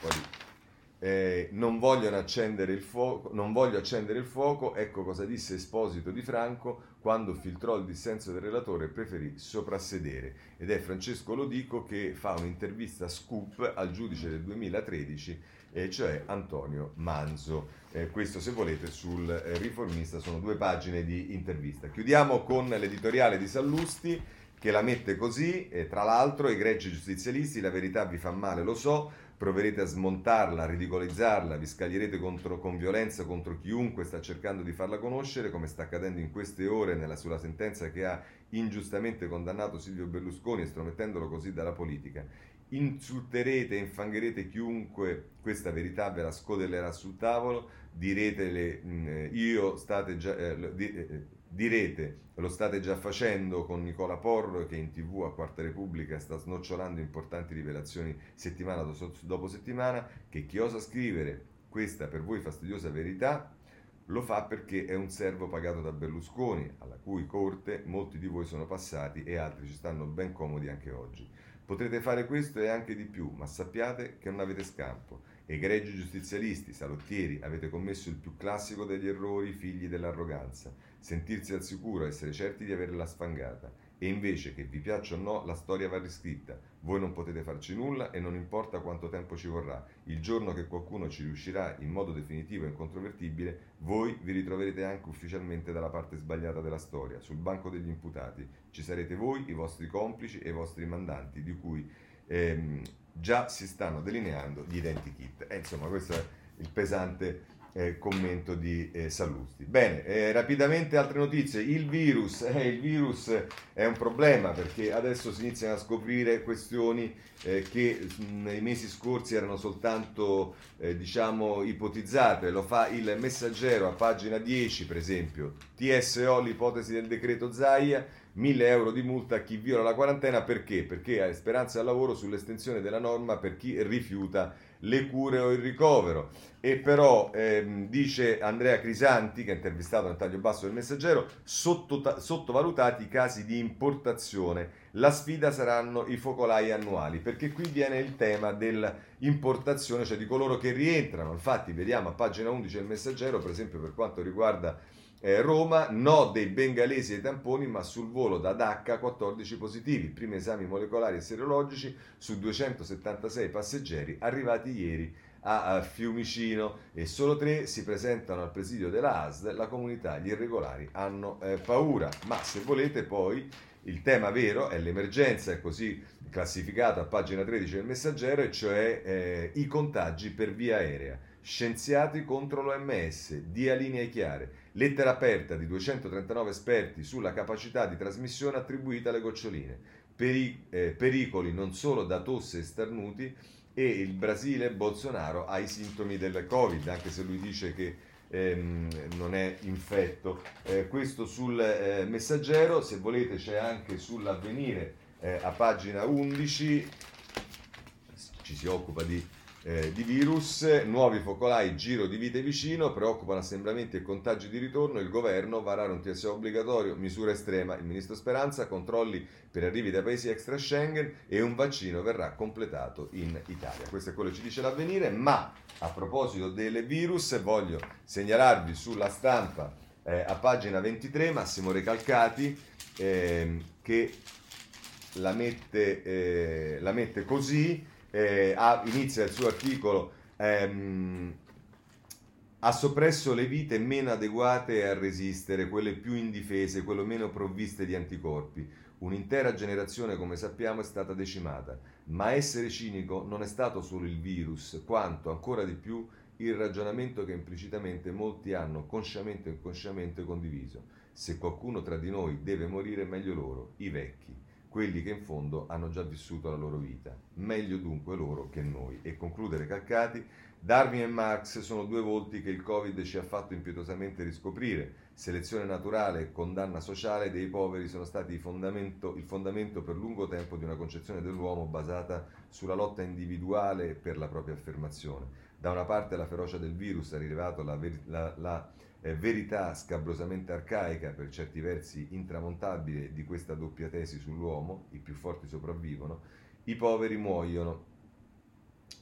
Poi, Eh, non vogliono accendere il fuoco, non voglio accendere il fuoco, ecco cosa disse Esposito di Franco quando filtrò il dissenso del relatore, preferì soprassedere. Ed è Francesco Lodico che fa un'intervista scoop al giudice del duemilatredici, eh, cioè Antonio Manzo. Eh, questo, se volete, sul eh, Riformista, sono due pagine di intervista. Chiudiamo con l'editoriale di Sallusti, che la mette così, eh, tra l'altro: egregi giustizialisti, la verità vi fa male, lo so, proverete a smontarla, a ridicolizzarla, vi scaglierete contro, con violenza contro chiunque sta cercando di farla conoscere, come sta accadendo in queste ore nella, sulla sentenza che ha ingiustamente condannato Silvio Berlusconi, estromettendolo così dalla politica. Insulterete e infangherete chiunque, questa verità ve la scodellerà sul tavolo, direte le, mh, io state già... Eh, di, eh, Direte, lo state già facendo con Nicola Porro, che in TV a Quarta Repubblica sta snocciolando importanti rivelazioni settimana dopo settimana, che chi osa scrivere questa per voi fastidiosa verità lo fa perché è un servo pagato da Berlusconi, alla cui corte molti di voi sono passati e altri ci stanno ben comodi anche oggi. Potrete fare questo e anche di più, ma sappiate che non avete scampo. Egregi giustizialisti, salottieri, avete commesso il più classico degli errori, figli dell'arroganza. Sentirsi al sicuro, essere certi di averla sfangata. E invece, che vi piaccia o no, la storia va riscritta. Voi non potete farci nulla e non importa quanto tempo ci vorrà. Il giorno che qualcuno ci riuscirà in modo definitivo e incontrovertibile, voi vi ritroverete anche ufficialmente dalla parte sbagliata della storia, sul banco degli imputati. Ci sarete voi, i vostri complici e i vostri mandanti, di cui ehm, già si stanno delineando gli identikit. E insomma, questo è il pesante Eh, commento di eh, Sallusti. Bene, eh, rapidamente altre notizie. Il virus, eh, il virus è un problema, perché adesso si iniziano a scoprire questioni eh, che mh, nei mesi scorsi erano soltanto eh, diciamo ipotizzate. Lo fa il Messaggero a pagina dieci, per esempio: T S O, l'ipotesi del decreto Zaia, mille euro di multa a chi viola la quarantena. Perché? Perché ha Speranza al lavoro sull'estensione della norma per chi rifiuta le cure o il ricovero. E però ehm, dice Andrea Crisanti, che ha intervistato nel taglio basso del Messaggero: sotto, sottovalutati i casi di importazione, la sfida saranno i focolai annuali, perché qui viene il tema dell'importazione, cioè di coloro che rientrano. Infatti vediamo a pagina undici del Messaggero, per esempio, per quanto riguarda eh, Roma: no dei bengalesi ai tamponi, ma sul volo da Dacca quattordici positivi, primi esami molecolari e serologici su duecentosettantasei passeggeri arrivati ieri a Fiumicino, e solo tre si presentano al presidio della A S L. La comunità, gli irregolari hanno eh, paura. Ma se volete, poi il tema vero è l'emergenza, è così classificata a pagina tredici del Messaggero, e cioè eh, i contagi per via aerea, scienziati contro l'O M S, dia linee chiare, lettera aperta di duecentotrentanove esperti sulla capacità di trasmissione attribuita alle goccioline, Peri- eh, pericoli non solo da tosse e starnuti, e il Brasile, Bolsonaro ha i sintomi del Covid, anche se lui dice che ehm, non è infetto. Eh, questo sul eh, Messaggero, se volete c'è anche sull'Avvenire, eh, a pagina undici, ci si occupa di, eh, di virus, nuovi focolai, giro di vite vicino, preoccupano assembramenti e contagi di ritorno, il governo varare un T S O obbligatorio, misura estrema, il ministro Speranza, controlli per arrivi dai paesi extra Schengen e un vaccino verrà completato in Italia. Questo è quello che ci dice l'Avvenire, ma a proposito del virus voglio segnalarvi sulla Stampa, eh, a pagina ventitré, Massimo Recalcati, eh, che la mette, eh, la mette così. Eh, ha, inizia il suo articolo, ehm, ha soppresso le vite meno adeguate a resistere, quelle più indifese, quelle meno provviste di anticorpi. Un'intera generazione, come sappiamo, è stata decimata, ma essere cinico non è stato solo il virus, quanto ancora di più il ragionamento che implicitamente molti hanno consciamente e inconsciamente condiviso: se qualcuno tra di noi deve morire, meglio loro, i vecchi, quelli che in fondo hanno già vissuto la loro vita, meglio dunque loro che noi. E conclude Recalcati: Darwin e Marx sono due volti che il Covid ci ha fatto impietosamente riscoprire, selezione naturale e condanna sociale dei poveri sono stati il fondamento, il fondamento per lungo tempo di una concezione dell'uomo basata sulla lotta individuale per la propria affermazione. Da una parte la ferocia del virus ha rilevato la, ver- la, la eh, verità scabrosamente arcaica, per certi versi intramontabile, di questa doppia tesi sull'uomo: i più forti sopravvivono, i poveri muoiono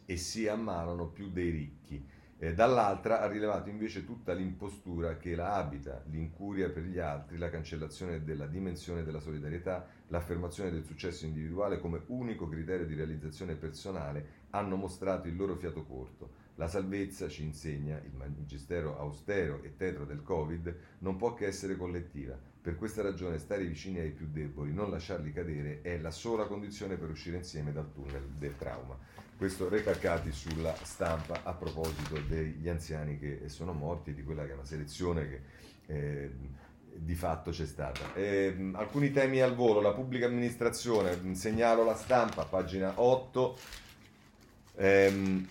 e si ammalano più dei ricchi. Eh, dall'altra ha rilevato invece tutta l'impostura che la abita, l'incuria per gli altri, la cancellazione della dimensione della solidarietà, l'affermazione del successo individuale come unico criterio di realizzazione personale, hanno mostrato il loro fiato corto. La salvezza, ci insegna il magistero austero e tetro del Covid, non può che essere collettiva. Per questa ragione stare vicini ai più deboli, non lasciarli cadere, è la sola condizione per uscire insieme dal tunnel del trauma. Questo Recalcati sulla Stampa a proposito degli anziani che sono morti e di quella che è una selezione che eh, di fatto c'è stata. Eh, alcuni temi al volo, la pubblica amministrazione, segnalo la Stampa, pagina otto, ehm,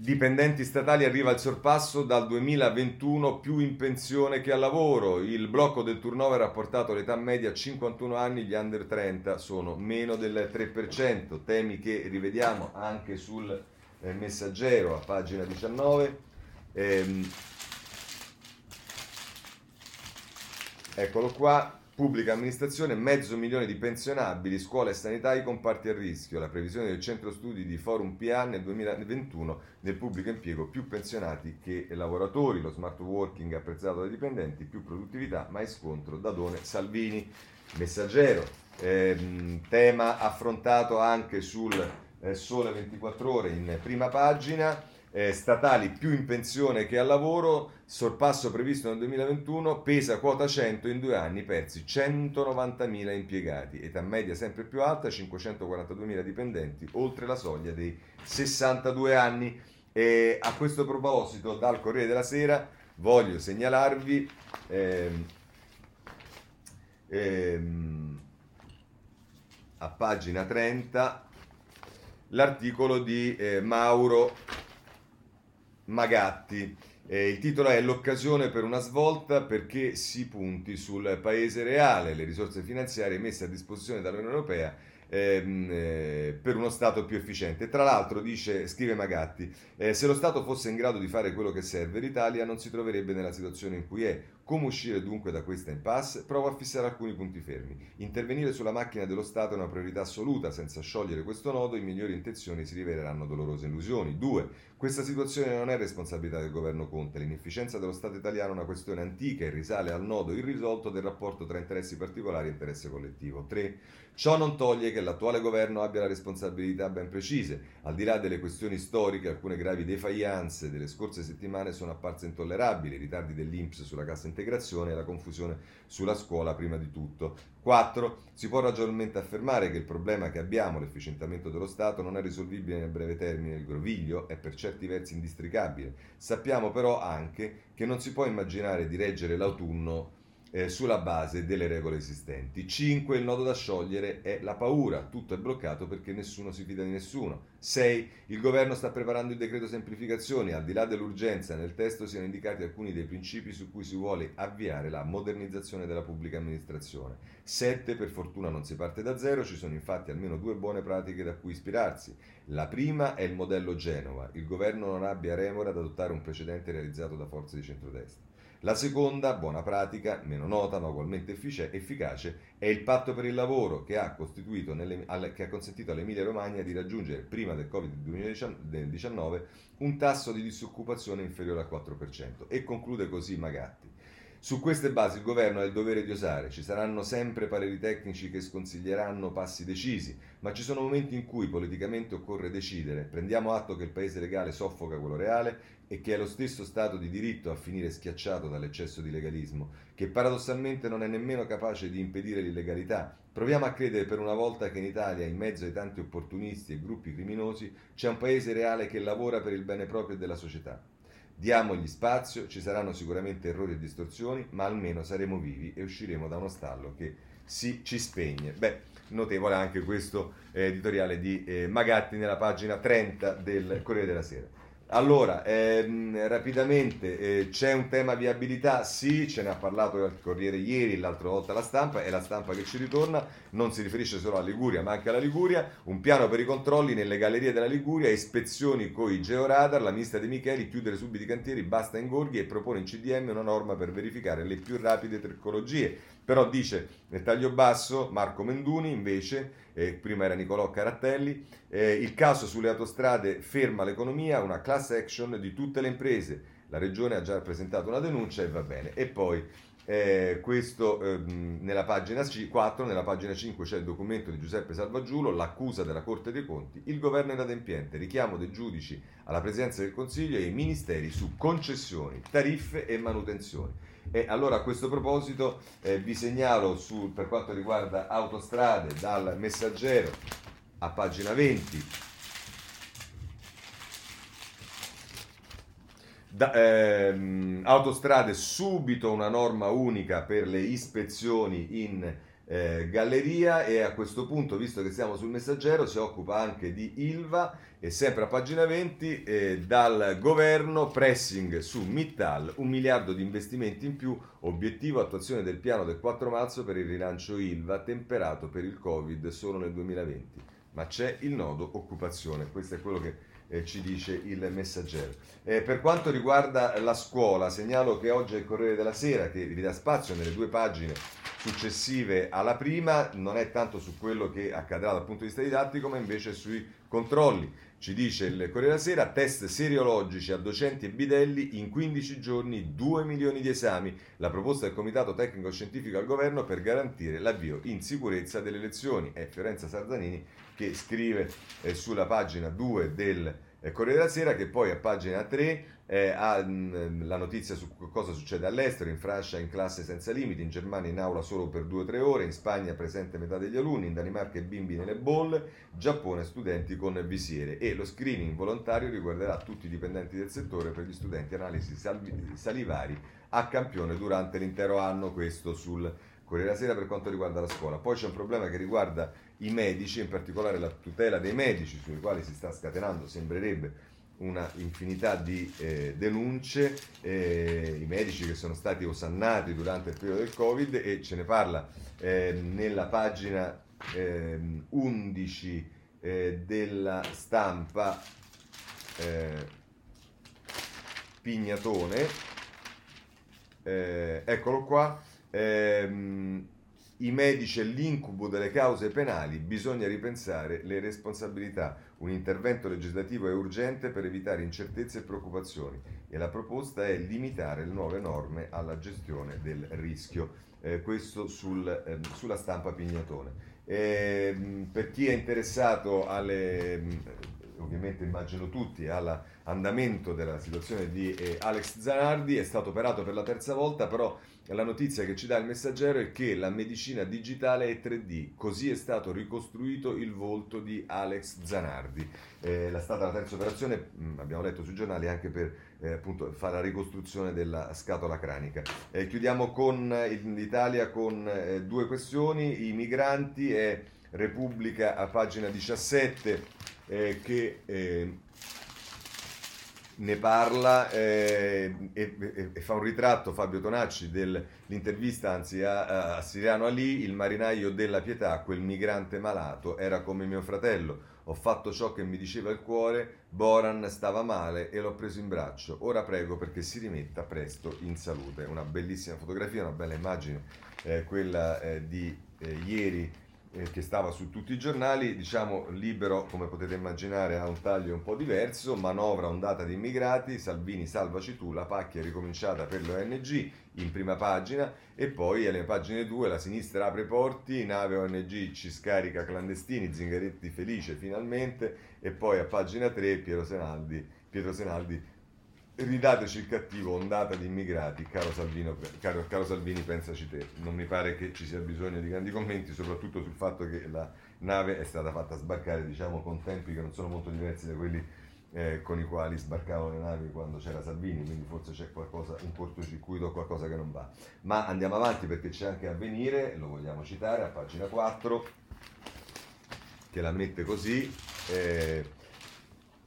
dipendenti statali arriva il sorpasso dal duemilaventuno, più in pensione che al lavoro. Il blocco del turnover ha portato l'età media a cinquantuno anni, gli under trenta sono meno del tre per cento. Temi che rivediamo anche sul eh, Messaggero a pagina diciannove. Ehm, eccolo qua. Pubblica amministrazione, mezzo milione di pensionabili, scuola e sanità i comparti a rischio. La previsione del centro studi di Forum P A nel duemilaventuno, nel pubblico impiego più pensionati che lavoratori, lo smart working apprezzato dai dipendenti, più produttività, ma è scontro Dadone Salvini. Messaggero, ehm, tema affrontato anche sul eh, Sole ventiquattro Ore in prima pagina. Eh, statali più in pensione che al lavoro, sorpasso previsto nel duemilaventuno, pesa quota cento, in due anni persi centonovantamila impiegati, età media sempre più alta, cinquecentoquarantaduemila dipendenti oltre la soglia dei sessantadue anni. E a questo proposito dal Corriere della Sera voglio segnalarvi ehm, ehm, a pagina trenta l'articolo di eh, Mauro Magatti, eh, il titolo è l'occasione per una svolta perché si punti sul paese reale, le risorse finanziarie messe a disposizione dall'Unione Europea ehm, eh, per uno Stato più efficiente. Tra l'altro, dice, scrive Magatti, eh, se lo Stato fosse in grado di fare quello che serve, l'Italia non si troverebbe nella situazione in cui è. Come uscire dunque da questa impasse? Provo a fissare alcuni punti fermi. Intervenire sulla macchina dello Stato è una priorità assoluta, senza sciogliere questo nodo i migliori intenzioni si riveleranno dolorose illusioni. due. Questa situazione non è responsabilità del governo Conte, l'inefficienza dello Stato italiano è una questione antica e risale al nodo irrisolto del rapporto tra interessi particolari e interesse collettivo. tre. Ciò non toglie che l'attuale governo abbia la responsabilità ben precise. Al di là delle questioni storiche, alcune gravi defaillanze delle scorse settimane sono apparse intollerabili, i ritardi dell'Inps sulla cassa integrazione e la confusione sulla scuola prima di tutto. quattro. Si può ragionevolmente affermare che il problema che abbiamo, l'efficientamento dello Stato, non è risolvibile nel breve termine, il groviglio è per certi versi indistricabile. Sappiamo però anche che non si può immaginare di reggere l'autunno eh, sulla base delle regole esistenti. Cinque Il nodo da sciogliere è la paura. Tutto è bloccato perché nessuno si fida di nessuno. Sei Il governo sta preparando il decreto semplificazioni. Al di là dell'urgenza, nel testo siano indicati alcuni dei principi su cui si vuole avviare la modernizzazione della pubblica amministrazione. Sette Per fortuna non si parte da zero, ci sono infatti almeno due buone pratiche da cui ispirarsi. La prima è il modello Genova. Il governo non abbia remora ad adottare un precedente realizzato da forze di centrodestra. La seconda, buona pratica, meno nota ma ugualmente effic- efficace, è il patto per il lavoro che ha, costituito nelle, al, che ha consentito all'Emilia Romagna di raggiungere, prima del Covid diciannove, un tasso di disoccupazione inferiore al quattro per cento. E conclude così Magatti. Su queste basi il governo ha il dovere di osare, ci saranno sempre pareri tecnici che sconsiglieranno passi decisi, ma ci sono momenti in cui politicamente occorre decidere. Prendiamo atto che il paese legale soffoca quello reale e che è lo stesso Stato di diritto a finire schiacciato dall'eccesso di legalismo, che paradossalmente non è nemmeno capace di impedire l'illegalità. Proviamo a credere per una volta che in Italia, in mezzo ai tanti opportunisti e gruppi criminosi, c'è un paese reale che lavora per il bene proprio e della società. Diamogli spazio, ci saranno sicuramente errori e distorsioni, ma almeno saremo vivi e usciremo da uno stallo che si ci spegne. Beh, notevole anche questo eh, editoriale di eh, Magatti nella pagina trenta del Corriere della Sera. Allora, ehm, rapidamente, eh, c'è un tema viabilità? Sì, ce ne ha parlato il Corriere ieri, l'altra volta la Stampa, è la Stampa che ci ritorna, non si riferisce solo alla Liguria ma anche alla Liguria, un piano per i controlli nelle gallerie della Liguria, ispezioni coi georadar, la ministra De Micheli chiudere subito i cantieri, basta ingorghi, e propone in C D M una norma per verificare le più rapide tecnologie. Però dice nel taglio basso Marco Menduni, invece, eh, prima era Nicolò Carattelli, eh, il caso sulle autostrade ferma l'economia, una class action di tutte le imprese, la regione ha già presentato una denuncia e va bene. E poi eh, questo eh, nella pagina quattro, nella pagina cinque c'è il documento di Giuseppe Salvaggiulo, l'accusa della Corte dei Conti, il governo inadempiente, richiamo dei giudici alla presidenza del Consiglio e ai ministeri su concessioni, tariffe e manutenzioni. E allora a questo proposito eh, vi segnalo sul, per quanto riguarda autostrade, dal Messaggero a pagina venti, Da, ehm, autostrade, subito una norma unica per le ispezioni in eh, galleria. E a questo punto, visto che siamo sul Messaggero, si occupa anche di Ilva e sempre a pagina venti, eh, dal governo pressing su Mittal, un miliardo di investimenti in più, obiettivo attuazione del piano del quattro marzo per il rilancio Ilva, temperato per il Covid solo nel duemilaventi, ma c'è il nodo occupazione. Questo è quello che Eh, ci dice il Messaggero. Eh, per quanto riguarda la scuola, segnalo che oggi è il Corriere della Sera che vi dà spazio nelle due pagine successive alla prima, non è tanto su quello che accadrà dal punto di vista didattico, ma invece sui controlli. Ci dice il Corriere della Sera, test sierologici a docenti e bidelli, in quindici giorni due milioni di esami, la proposta del Comitato Tecnico Scientifico al Governo per garantire l'avvio in sicurezza delle elezioni. È Fiorenza Sardanini che scrive eh, sulla pagina due del eh, Corriere della Sera, che poi a pagina tre eh, ha mh, la notizia su cosa succede all'estero, in Francia in classe senza limiti, in Germania in aula solo per due o tre ore, in Spagna presente metà degli alunni, in Danimarca i bimbi nelle bolle, Giappone studenti con visiere, e lo screening volontario riguarderà tutti i dipendenti del settore, per gli studenti analisi salvi- salivari a campione durante l'intero anno. Questo sul Corriere della Sera per quanto riguarda la scuola. Poi c'è un problema che riguarda i medici, in particolare la tutela dei medici, sui quali si sta scatenando, sembrerebbe, una infinità di eh, denunce, eh, i medici che sono stati osannati durante il periodo del Covid, e ce ne parla eh, nella pagina eh, undici eh, della Stampa eh, Pignatone, eh, eccolo qua. Eh, i medici e l'incubo delle cause penali, bisogna ripensare le responsabilità, un intervento legislativo è urgente per evitare incertezze e preoccupazioni, e la proposta è limitare le nuove norme alla gestione del rischio. Eh, questo sul, eh, sulla Stampa Pignatone. Eh, per chi è interessato alle ovviamente immagino tutti, all'andamento della situazione di eh, Alex Zanardi. È stato operato per la terza volta, però la notizia che ci dà il Messaggero è che la medicina digitale è tre D, così è stato ricostruito il volto di Alex Zanardi. Eh, è stata la terza operazione, mh, abbiamo letto sui giornali, anche per eh, appunto fare la ricostruzione della scatola cranica. Eh, chiudiamo con in Italia con eh, due questioni, i migranti e Repubblica a pagina diciassette eh, che... Eh, ne parla eh, e, e, e fa un ritratto Fabio Tonacci dell'intervista anzi a, a Siriano Ali, il marinaio della Pietà, quel migrante malato, era come mio fratello, ho fatto ciò che mi diceva il cuore, Boran stava male e l'ho preso in braccio, ora prego perché si rimetta presto in salute. Una bellissima fotografia, una bella immagine, eh, quella eh, di eh, ieri eh, che stava su tutti i giornali. Diciamo Libero, come potete immaginare, ha un taglio un po' diverso, manovra ondata di immigrati, Salvini salvaci tu, la pacchia ricominciata per l'O N G in prima pagina, e poi alle pagine due la sinistra apre porti, nave O N G ci scarica clandestini, Zingaretti felice finalmente, e poi a pagina tre Piero Senaldi, Pietro Senaldi, ridateci il cattivo, ondata di immigrati, caro, Salvino, caro, caro Salvini pensaci te. Non mi pare che ci sia bisogno di grandi commenti, soprattutto sul fatto che la nave è stata fatta sbarcare, diciamo, con tempi che non sono molto diversi da quelli eh, con i quali sbarcavano le navi quando c'era Salvini, quindi forse c'è qualcosa, un cortocircuito, qualcosa che non va. Ma andiamo avanti perché c'è anche Avvenire, lo vogliamo citare, a pagina quattro, che la mette così... Eh,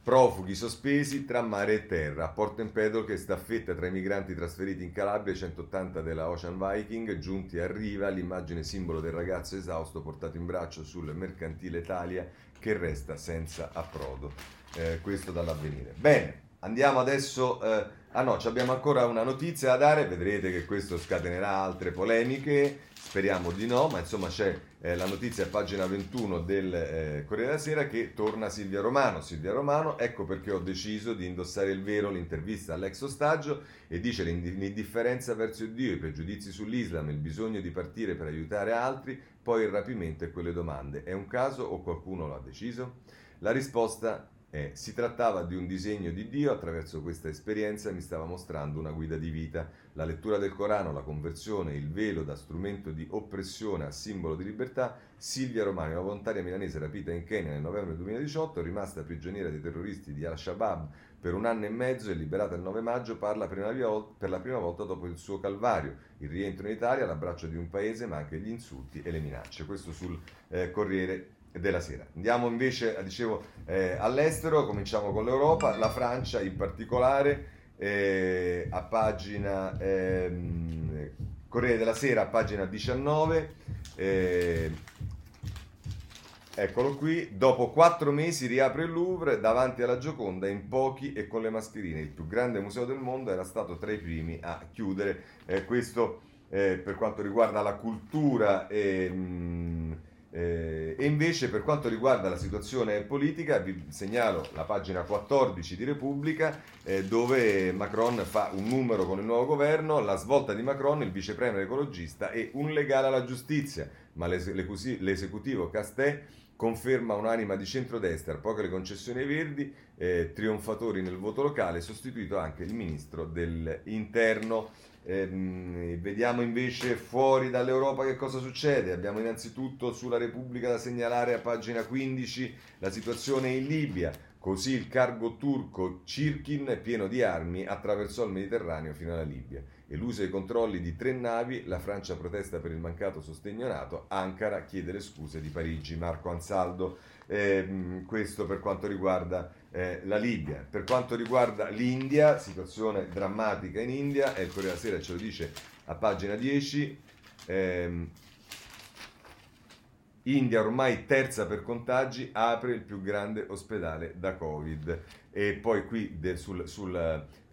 Profughi sospesi tra mare e terra, Porto Empedocle che staffetta tra i migranti trasferiti in Calabria, centottanta della Ocean Viking, giunti a riva, l'immagine simbolo del ragazzo esausto portato in braccio sul mercantile Italia che resta senza approdo. Eh, questo dall'Avvenire. Bene, andiamo adesso... Eh, ah no, abbiamo ancora una notizia da dare, vedrete che questo scatenerà altre polemiche, speriamo di no, ma insomma c'è... Eh, la notizia a pagina ventuno del eh, Corriere della Sera che torna Silvia Romano. Silvia Romano, ecco perché ho deciso di indossare il velo, l'intervista all'ex ostaggio, e dice l'indifferenza verso Dio, i pregiudizi sull'Islam, il bisogno di partire per aiutare altri, poi il rapimento e quelle domande. È un caso o qualcuno lo ha deciso? La risposta è: si trattava di un disegno di Dio, attraverso questa esperienza mi stava mostrando una guida di vita. La lettura del Corano, la conversione, il velo da strumento di oppressione a simbolo di libertà. Silvia Romani, una volontaria milanese rapita in Kenya nel novembre duemiladiciotto, rimasta prigioniera dei terroristi di Al-Shabaab per un anno e mezzo e liberata il nove maggio, parla per la prima volta dopo il suo calvario, il rientro in Italia, l'abbraccio di un paese, ma anche gli insulti e le minacce. Questo sul eh, Corriere della Sera. Andiamo invece, dicevo, eh, all'estero, cominciamo con l'Europa, la Francia in particolare. Eh, a pagina ehm, Corriere della Sera a pagina diciannove, eh, eccolo qui, dopo quattro mesi riapre il Louvre davanti alla Gioconda in pochi e con le mascherine, il più grande museo del mondo era stato tra i primi a chiudere. Eh, questo eh, per quanto riguarda la cultura. ehm, Eh, e invece per quanto riguarda la situazione politica vi segnalo la pagina quattordici di Repubblica, eh, dove Macron fa un numero con il nuovo governo, la svolta di Macron, il vicepremier ecologista e un legale alla giustizia, ma l'es- l'esecutivo Castelli conferma un'anima di centrodestra, poche le concessioni ai verdi, eh, trionfatori nel voto locale, sostituito anche il ministro dell'interno. Eh, vediamo invece fuori dall'Europa che cosa succede. Abbiamo innanzitutto sulla Repubblica da segnalare a pagina quindici la situazione in Libia, così il cargo turco Cirkin, pieno di armi, attraversò il Mediterraneo fino alla Libia, eluse i controlli di tre navi, la Francia protesta per il mancato sostegno NATO, Ankara chiede le scuse di Parigi, Marco Ansaldo. Eh, questo per quanto riguarda eh, la Libia. Per quanto riguarda l'India, situazione drammatica in India, e il Corriere della Sera ce lo dice a pagina dieci, eh, India ormai terza per contagi, apre il più grande ospedale da Covid. E poi qui de, sul, sul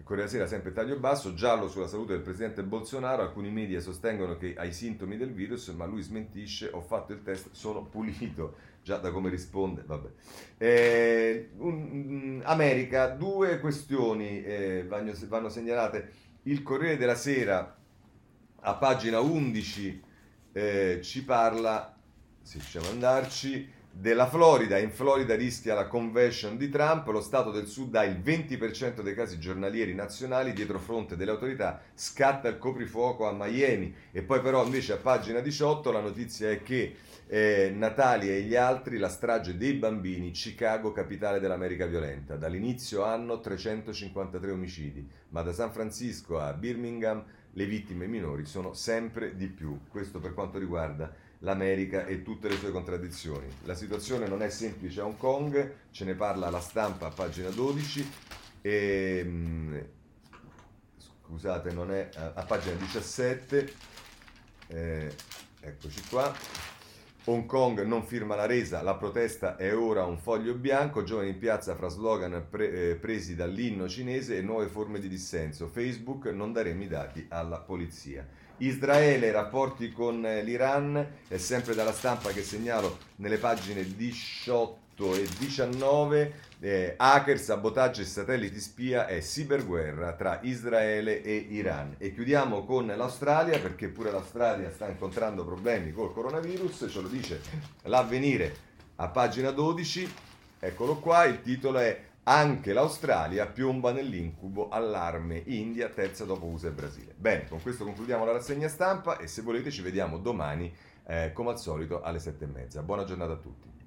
Corriere della Sera, sempre taglio basso, giallo sulla salute del presidente Bolsonaro, alcuni media sostengono che ha i sintomi del virus, ma lui smentisce, ho fatto il test, sono pulito. Già da come risponde, vabbè. Eh, un, America, due questioni eh, vanno, vanno segnalate. Il Corriere della Sera a pagina undici eh, ci parla, se riusciamo ad andarci, della Florida. In Florida rischia la convention di Trump, lo stato del sud ha il venti per cento dei casi giornalieri nazionali, dietro fronte delle autorità scatta il coprifuoco a Miami. E poi però invece a pagina diciotto la notizia è che eh, Natali e gli altri, la strage dei bambini, Chicago capitale dell'America violenta, dall'inizio hanno trecentocinquantatré omicidi, ma da San Francisco a Birmingham le vittime minori sono sempre di più. Questo per quanto riguarda l'America e tutte le sue contraddizioni. La situazione non è semplice a Hong Kong, ce ne parla La Stampa a pagina dodici, e, scusate, non è a, a pagina diciassette, eh, eccoci qua. Hong Kong non firma la resa, la protesta è ora un foglio bianco, giovani in piazza fra slogan pre, eh, presi dall'inno cinese e nuove forme di dissenso, Facebook non daremo i dati alla polizia. Israele, rapporti con l'Iran, è sempre dalla Stampa che segnalo nelle pagine diciotto e diciannove, eh, hacker, sabotaggio e satelliti spia e cyberguerra tra Israele e Iran. E chiudiamo con l'Australia, perché pure l'Australia sta incontrando problemi col coronavirus, ce lo dice l'Avvenire a pagina dodici, eccolo qua, il titolo è anche l'Australia piomba nell'incubo, allarme India, terza dopo U S A e Brasile. Bene, con questo concludiamo la rassegna stampa e se volete ci vediamo domani eh, come al solito alle sette e mezza. Buona giornata a tutti.